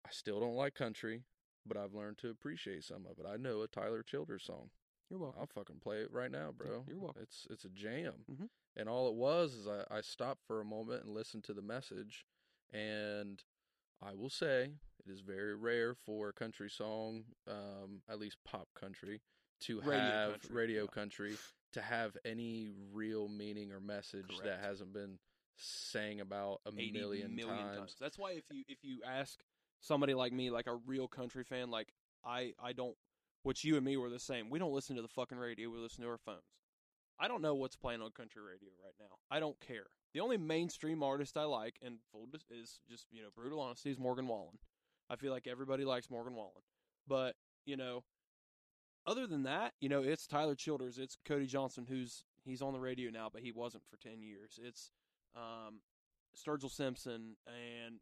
I still don't like country, but I've learned to appreciate some of it. I know a Tyler Childers song. You're welcome. I'll fucking play it right now, bro. You're welcome. It's a jam. Mm-hmm. And all it was is I stopped for a moment and listened to the message, and I will say it is very rare for a country song, at least pop country, to have any real meaning or message that hasn't been sang about a million times. That's why if you ask somebody like me, like a real country fan, like I don't, which you and me were the same. We don't listen to the fucking radio. We listen to our phones. I don't know what's playing on country radio right now. I don't care. The only mainstream artist I like, and is just, you know, brutal honesty, is Morgan Wallen. I feel like everybody likes Morgan Wallen. But, you know, other than that, you know, it's Tyler Childers, it's Cody Johnson, he's on the radio now, but he wasn't for 10 years. It's Sturgill Simpson and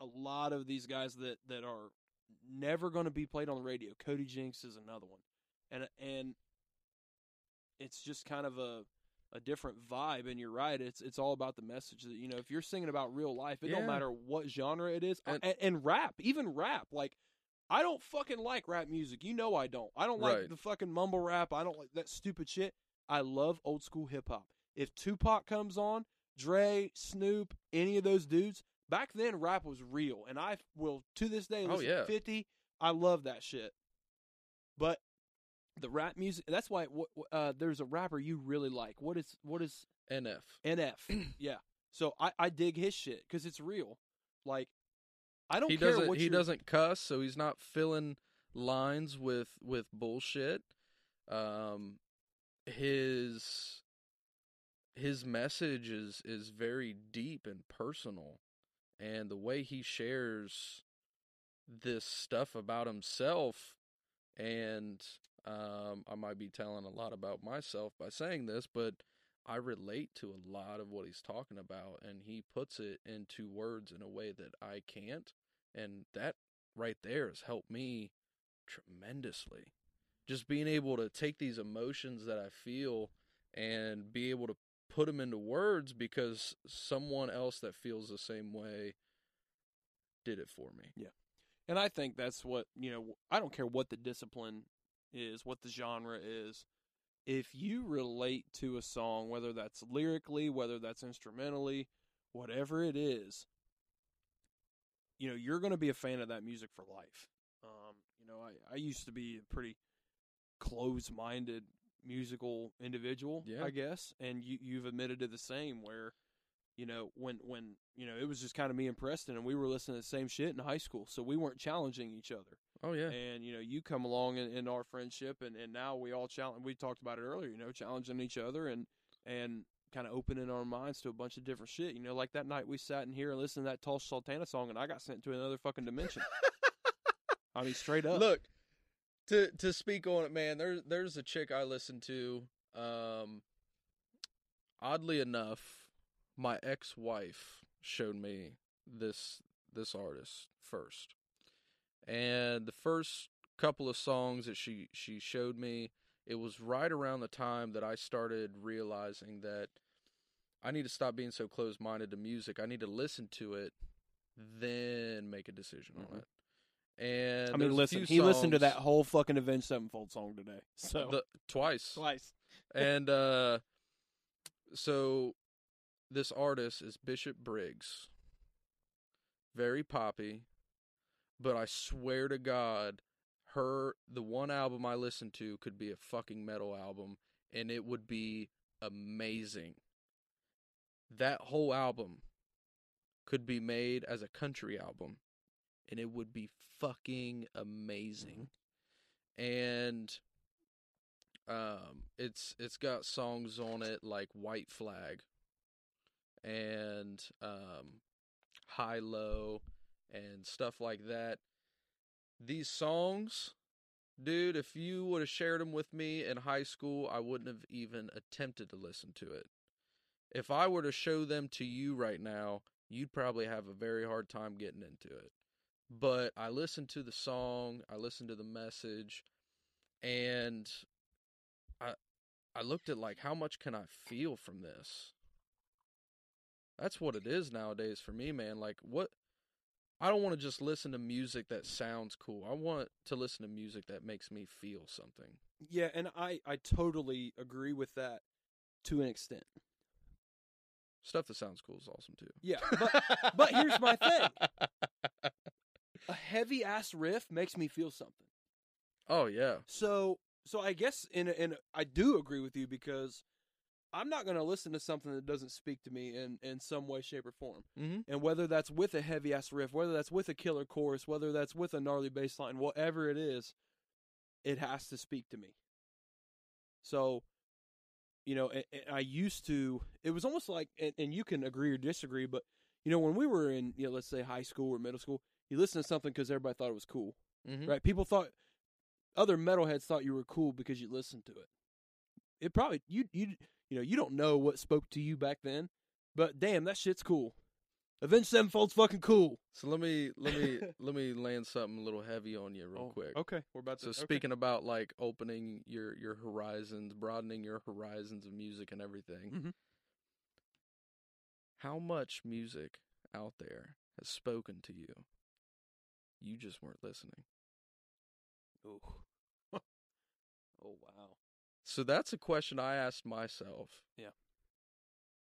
a lot of these guys that are never going to be played on the radio. Cody Jinks is another one. And it's just kind of a different vibe, and you're right. It's all about the message that, you know, if you're singing about real life, it don't matter what genre it is. And rap, even rap. Like, I don't fucking like rap music. You know I don't. I don't like the fucking mumble rap. I don't like that stupid shit. I love old school hip hop. If Tupac comes on, Dre, Snoop, any of those dudes, back then rap was real. And I will, to this day, listen to 50. I love that shit. But the rap music, that's why there's a rapper you really like. What is NF? NF, yeah. So I dig his shit because it's real. Like, I don't care what he doesn't cuss, so he's not filling lines with bullshit. His message is very deep and personal, and the way he shares this stuff about himself, and I might be telling a lot about myself by saying this, but I relate to a lot of what he's talking about, and he puts it into words in a way that I can't, and that right there has helped me tremendously. Just being able to take these emotions that I feel and be able to put them into words because someone else that feels the same way did it for me. Yeah. And I think that's what, you know, I don't care what the discipline is, what the genre is. If you relate to a song, whether that's lyrically, whether that's instrumentally, whatever it is, you know, you're going to be a fan of that music for life. You know, I used to be a pretty close-minded musical individual, I guess, and you've admitted to the same, where, you know, when you know, it was just kind of me and Preston, and we were listening to the same shit in high school, so we weren't challenging each other. Oh, yeah. And, you know, you come along in our friendship, and now we all challenge. We talked about it earlier, you know, challenging each other and kind of opening our minds to a bunch of different shit. You know, like that night we sat in here and listened to that Tash Sultana song, and I got sent to another fucking dimension. I mean, straight up. Look, to speak on it, man, there's a chick I listened to. Oddly enough, my ex-wife showed me this artist first. And the first couple of songs that she showed me, it was right around the time that I started realizing that I need to stop being so closed-minded to music. I need to listen to it, then make a decision on it. And I mean, listen, he listened to that whole fucking Avenged Sevenfold song today. So twice. And so this artist is Bishop Briggs, very poppy, but I swear to God, the one album I listened to could be a fucking metal album, and it would be amazing. That whole album could be made as a country album, and it would be fucking amazing. And it's got songs on it like White Flag and High Low and stuff like that. These songs, dude, if you would have shared them with me in high school, I wouldn't have even attempted to listen to it. If I were to show them to you right now, you'd probably have a very hard time getting into it. But I listened to the song, I listened to the message, and I looked at, like, how much can I feel from this? That's what it is nowadays for me, man. Like, what? I don't want to just listen to music that sounds cool. I want to listen to music that makes me feel something. Yeah, and I totally agree with that to an extent. Stuff that sounds cool is awesome, too. Yeah, but here's my thing. A heavy-ass riff makes me feel something. Oh, yeah. So I guess, and I do agree with you, because I'm not going to listen to something that doesn't speak to me in some way, shape, or form. Mm-hmm. And whether that's with a heavy-ass riff, whether that's with a killer chorus, whether that's with a gnarly bass line, whatever it is, it has to speak to me. So, you know, I used to, it was almost like, and you can agree or disagree, but, you know, when we were in, you know, let's say high school or middle school, you listened to something because everybody thought it was cool, mm-hmm. right? People thought, other metalheads thought you were cool because you listened to it. It probably, you know, you don't know what spoke to you back then, but damn, that shit's cool. Avenged Sevenfold's fucking cool. So let me land something a little heavy on you real quick. Okay, we're about to. So speaking about like opening your horizons, broadening your horizons of music and everything. Mm-hmm. How much music out there has spoken to you? You just weren't listening. Oh. Oh, wow. So that's a question I asked myself. Yeah.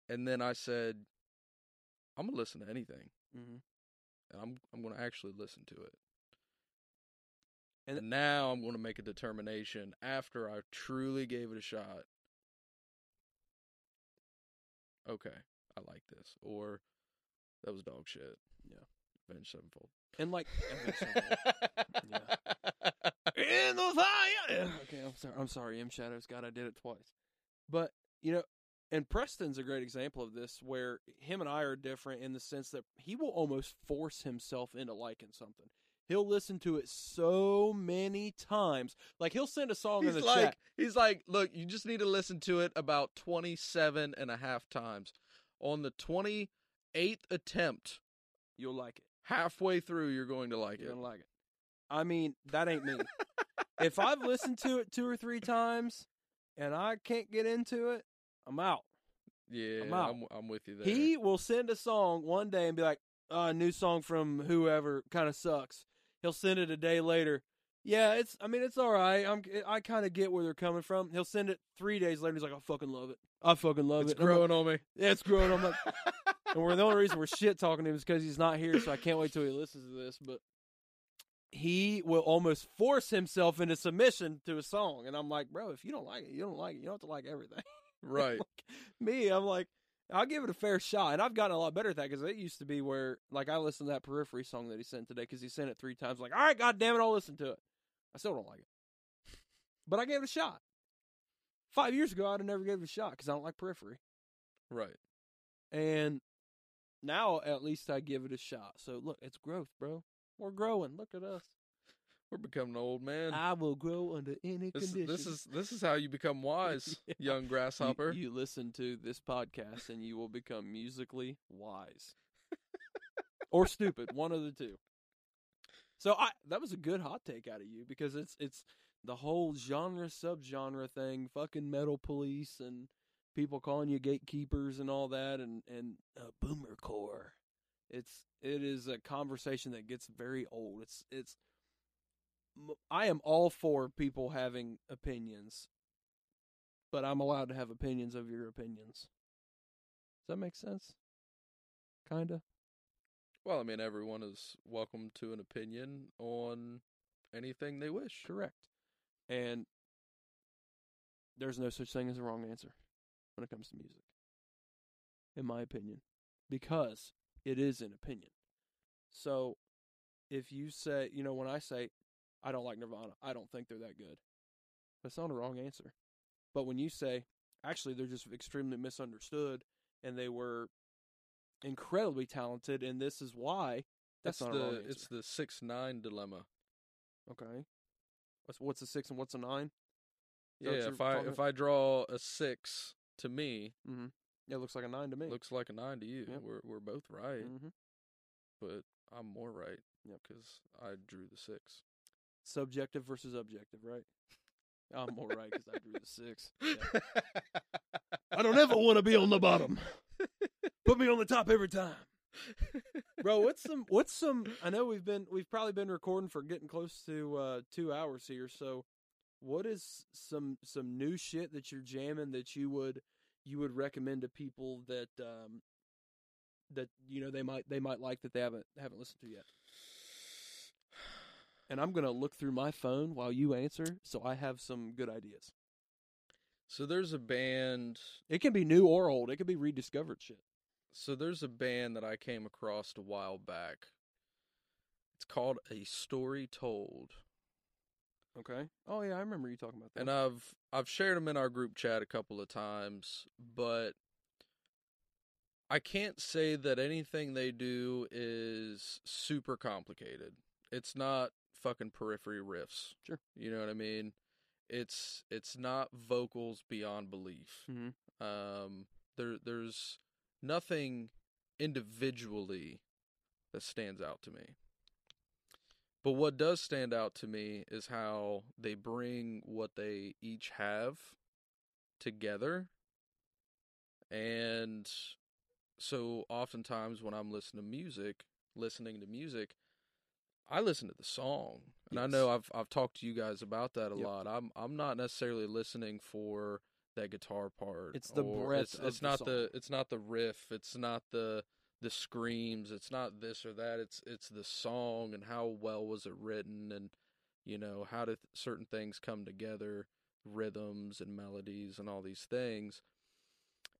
And then I said, I'm going to listen to anything. Mm-hmm. And I'm going to actually listen to it. And now I'm going to make a determination after I truly gave it a shot. Okay, I like this. Or that was dog shit. Yeah. Avenged Sevenfold. And like yeah. In the fire. Okay, I'm sorry, M Shadows. God, I did it twice. But you know, and Preston's a great example of this, where him and I are different in the sense that he will almost force himself into liking something. He'll listen to it so many times. Like, he'll send a song in the chat. He's like, look, you just need to listen to it about 27 and a half times. On the 28th attempt, you'll like it. Halfway through, you're going to like it. You're going to like it. I mean, that ain't me. If I've listened to it 2 or 3 times and I can't get into it, I'm out. Yeah, I'm with you there. He will send a song one day and be like, a new song from whoever kind of sucks. He'll send it a day later. Yeah, it's all right. I kind of get where they're coming from. He'll send it 3 days later. He's like, I fucking love it. I fucking love it. It's growing on me. Yeah, it's growing on me. And the only reason we're shit talking to him is because he's not here, so I can't wait till he listens to this. But he will almost force himself into submission to a song. And I'm like, bro, if you don't like it, you don't like it. You don't have to like everything. Right. I'm like, I'll give it a fair shot. And I've gotten a lot better at that, because it used to be where, like, I listened to that Periphery song that he sent today because he sent it 3 times. Like, all right, goddammit, I'll listen to it. I still don't like it. But I gave it a shot. 5 years ago, I'd have never gave it a shot because I don't like Periphery. Right. And now, at least I give it a shot. So, look, it's growth, bro. We're growing. Look at us. We're becoming an old man. I will grow under any condition. This is how you become wise, yeah. Young grasshopper. You listen to this podcast, and you will become musically wise. Or stupid. One of the two. So, that was a good hot take out of you, because it's the whole genre, subgenre thing, fucking metal police, and people calling you gatekeepers and all that, and boomer core. It is a conversation that gets very old. I am all for people having opinions, but I'm allowed to have opinions of your opinions. Does that make sense? Kinda. Well, I mean, everyone is welcome to an opinion on anything they wish. Correct. And there's no such thing as a wrong answer when it comes to music, in my opinion, because it is an opinion. So if you say, you know, when I say, I don't like Nirvana, I don't think they're that good, that's not a wrong answer. But when you say, actually, they're just extremely misunderstood and they were incredibly talented and this is why, that's not a wrong answer. It's the 6'9" dilemma. Okay. What's a 6 and what's a 9? Yeah, if I draw a 6 to me, mm-hmm, yeah, it looks like a 9 to me. Looks like a 9 to you. Yep. We're both right, mm-hmm, but I'm more right because I drew the 6. Subjective versus objective, right? I'm more right because I drew the 6. Yeah. I don't ever want to be on the bottom. Put me on the top every time. Bro, what's some? I know we've probably been recording for getting close to 2 hours here. So, what is some new shit that you're jamming that you would recommend to people that that you know they might like that they haven't listened to yet? And I'm gonna look through my phone while you answer, so I have some good ideas. So there's a band. It can be new or old. It could be rediscovered shit. So there's a band that I came across a while back. It's called A Story Told. Okay. Oh yeah, I remember you talking about that. And I've shared them in our group chat a couple of times, but I can't say that anything they do is super complicated. It's not fucking Periphery riffs. Sure. You know what I mean? It's not vocals beyond belief. Mm-hmm. There's nothing individually that stands out to me. But what does stand out to me is how they bring what they each have together. And so oftentimes when I'm listening to music, I listen to the song. And yes. I know I've talked to you guys about that a lot. I'm not necessarily listening for that guitar part. It's the breath. It's not the riff. It's not the screams. It's not this or that. It's the song and how well was it written, and you know how did certain things come together, rhythms and melodies and all these things.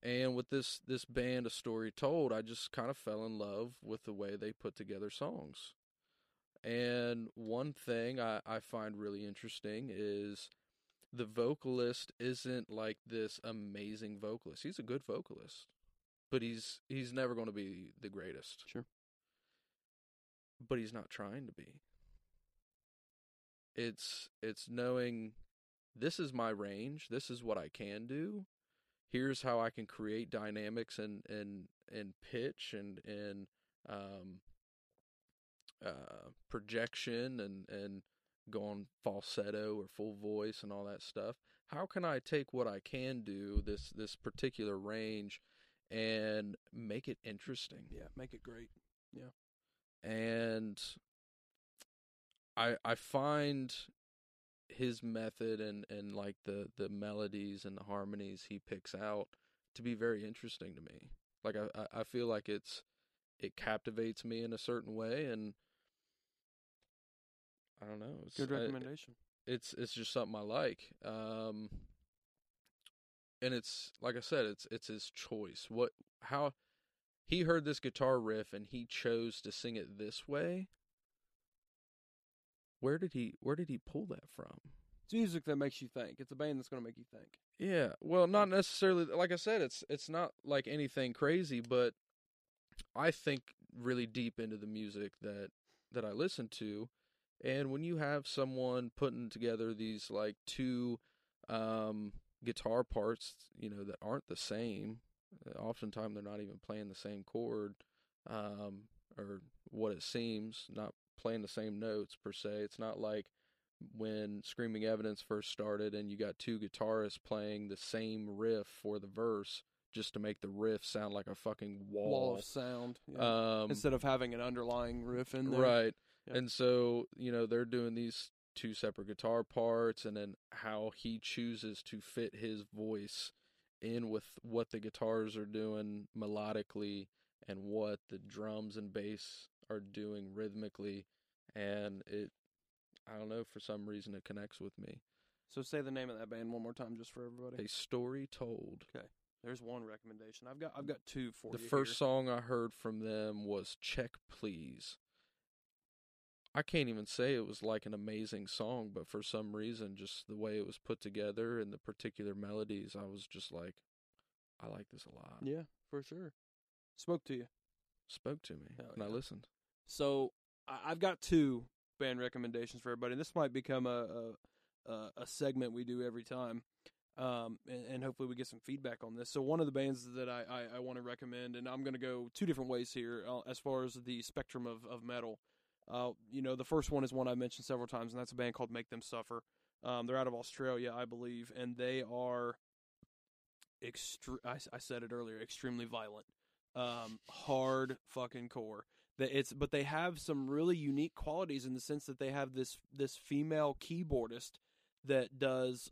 And with this band, A Story Told, I just kind of fell in love with the way they put together songs. And one thing I find really interesting is the vocalist isn't like this amazing vocalist. He's a good vocalist, but he's never going to be the greatest. Sure. But he's not trying to be. It's knowing this is my range. This is what I can do. Here's how I can create dynamics and pitch and projection and go on falsetto or full voice and all that stuff. How can I take what I can do, this particular range, and make it interesting? Yeah, make it great. Yeah. And I find his method and like the melodies and the harmonies he picks out to be very interesting to me. Like I feel like it captivates me in a certain way, and I don't know. It's, good recommendation. It's just something I like. And it's like I said, it's his choice. How he heard this guitar riff and he chose to sing it this way. Where did he pull that from? It's music that makes you think. It's a band that's going to make you think. Yeah. Well, not necessarily. Like I said, it's not like anything crazy, but I think really deep into the music that I listen to. And when you have someone putting together these like two guitar parts, you know, that aren't the same, oftentimes they're not even playing the same chord, or what it seems, not playing the same notes per se. It's not like when Screaming Evidence first started and you got two guitarists playing the same riff for the verse just to make the riff sound like a fucking wall of sound. Yeah. Instead of having an underlying riff in there. Right. And so, you know, they're doing these two separate guitar parts, and then how he chooses to fit his voice in with what the guitars are doing melodically and what the drums and bass are doing rhythmically, and it, I don't know, for some reason it connects with me. So say the name of that band one more time, just for everybody. A Story Told. Okay. There's one recommendation. I've got two for you. The first song I heard from them was Check Please. I can't even say it was like an amazing song, but for some reason, just the way it was put together and the particular melodies, I was just like, I like this a lot. Yeah, for sure. Spoke to you. Spoke to me, and I listened. So I've got two band recommendations for everybody. This might become a segment we do every time, and hopefully we get some feedback on this. So one of the bands that I want to recommend, and I'm going to go two different ways here as far as the spectrum of metal. You know, the first one is one I've mentioned several times, and that's a band called Make Them Suffer. They're out of Australia, I believe, and they are I said it earlier, extremely violent, hard fucking core. But they have some really unique qualities in the sense that they have this female keyboardist that does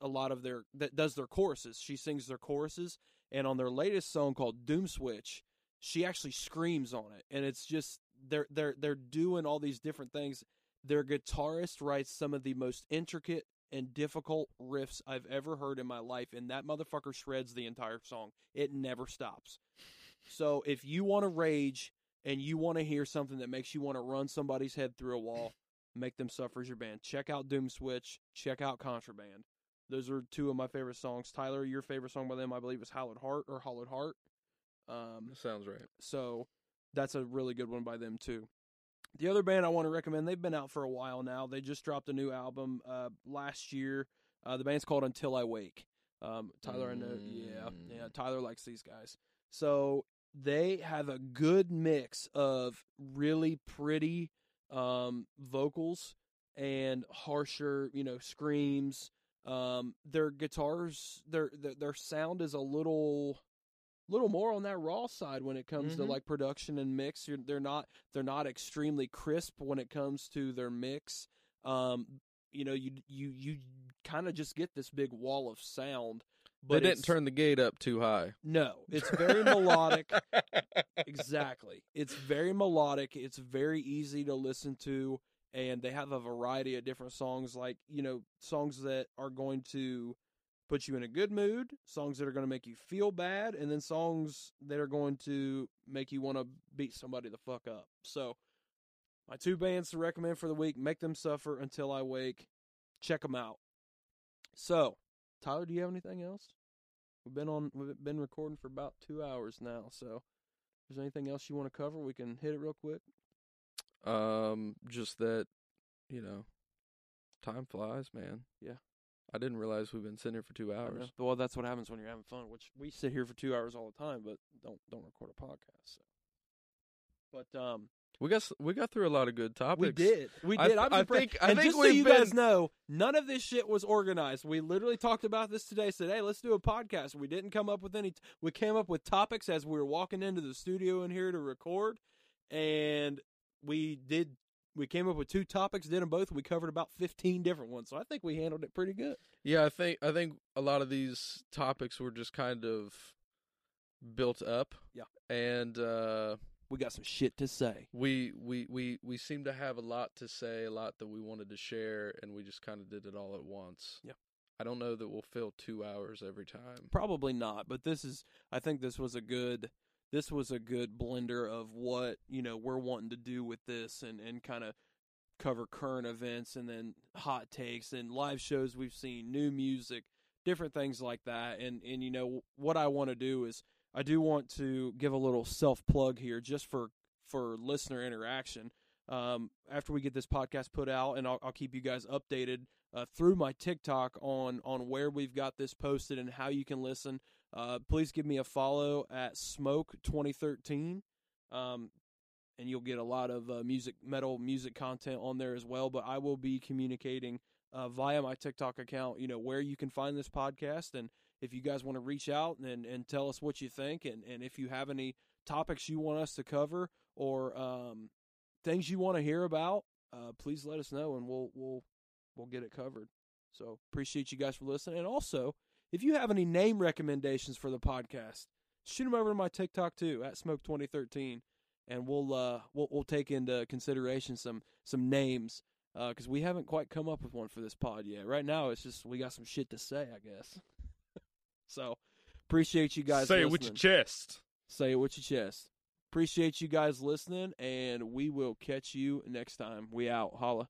their choruses. She sings their choruses, and on their latest song called Doom Switch, she actually screams on it, and it's just. They're doing all these different things. Their guitarist writes some of the most intricate and difficult riffs I've ever heard in my life, and that motherfucker shreds the entire song. It never stops. So if you want to rage and you want to hear something that makes you want to run somebody's head through a wall, Make Them Suffer as your band. Check out Doom Switch. Check out Contraband. Those are two of my favorite songs. Tyler, your favorite song by them, I believe, is Hollowed Heart. Sounds right. So... that's a really good one by them, too. The other band I want to recommend, they've been out for a while now. They just dropped a new album last year. The band's called Until I Wake. Tyler, I know. Yeah, Tyler likes these guys. So they have a good mix of really pretty vocals and harsher, screams. Their guitars, their sound is a little more on that raw side when it comes to like production and mix. They're not extremely crisp when it comes to their mix. You kind of just get this big wall of sound. But they didn't turn the gate up too high. No, it's very melodic. Exactly, it's very melodic. It's very easy to listen to, and they have a variety of different songs. Like songs that are going to put you in a good mood, songs that are going to make you feel bad, and then songs that are going to make you want to beat somebody the fuck up. So, my two bands to recommend for the week, Make Them Suffer, Until I Wake. Check them out. So, Tyler, do you have anything else? We've been recording for about 2 hours now, so if there's anything else you want to cover, we can hit it real quick. Just that, time flies, man. Yeah. I didn't realize we've been sitting here for 2 hours. Well, that's what happens when you're having fun, which we sit here for 2 hours all the time, but don't record a podcast. So. But we got through a lot of good topics. We did. Guys know, none of this shit was organized. We literally talked about this today. Said, hey, let's do a podcast. We didn't come up with any. We came up with topics as we were walking into the studio in here to record, and we did. We came up with two topics, did them both. We covered about 15 different ones, so I think we handled it pretty good. Yeah, I think a lot of these topics were just kind of built up. Yeah, and we got some shit to say. We seem to have a lot to say, a lot that we wanted to share, and we just kind of did it all at once. Yeah, I don't know that we'll fill 2 hours every time. Probably not, but this was a good blender of what, we're wanting to do with this and kind of cover current events and then hot takes and live shows we've seen, new music, different things like that. And what I want to do is I do want to give a little self-plug here just for listener interaction. After we get this podcast put out, and I'll keep you guys updated through my TikTok on where we've got this posted and how you can listen. Please give me a follow at Smoke2013, and you'll get a lot of metal music content on there as well. But I will be communicating via my TikTok account, where you can find this podcast. And if you guys want to reach out and tell us what you think, and if you have any topics you want us to cover or things you want to hear about, please let us know, and we'll get it covered. So appreciate you guys for listening, and also. If you have any name recommendations for the podcast, shoot them over to my TikTok, too, at Smoke2013, and we'll take into consideration some names because we haven't quite come up with one for this pod yet. Right now, it's just we got some shit to say, I guess. So appreciate you guys. Say it with your chest. Say it with your chest. Appreciate you guys listening, and we will catch you next time. We out. Holla.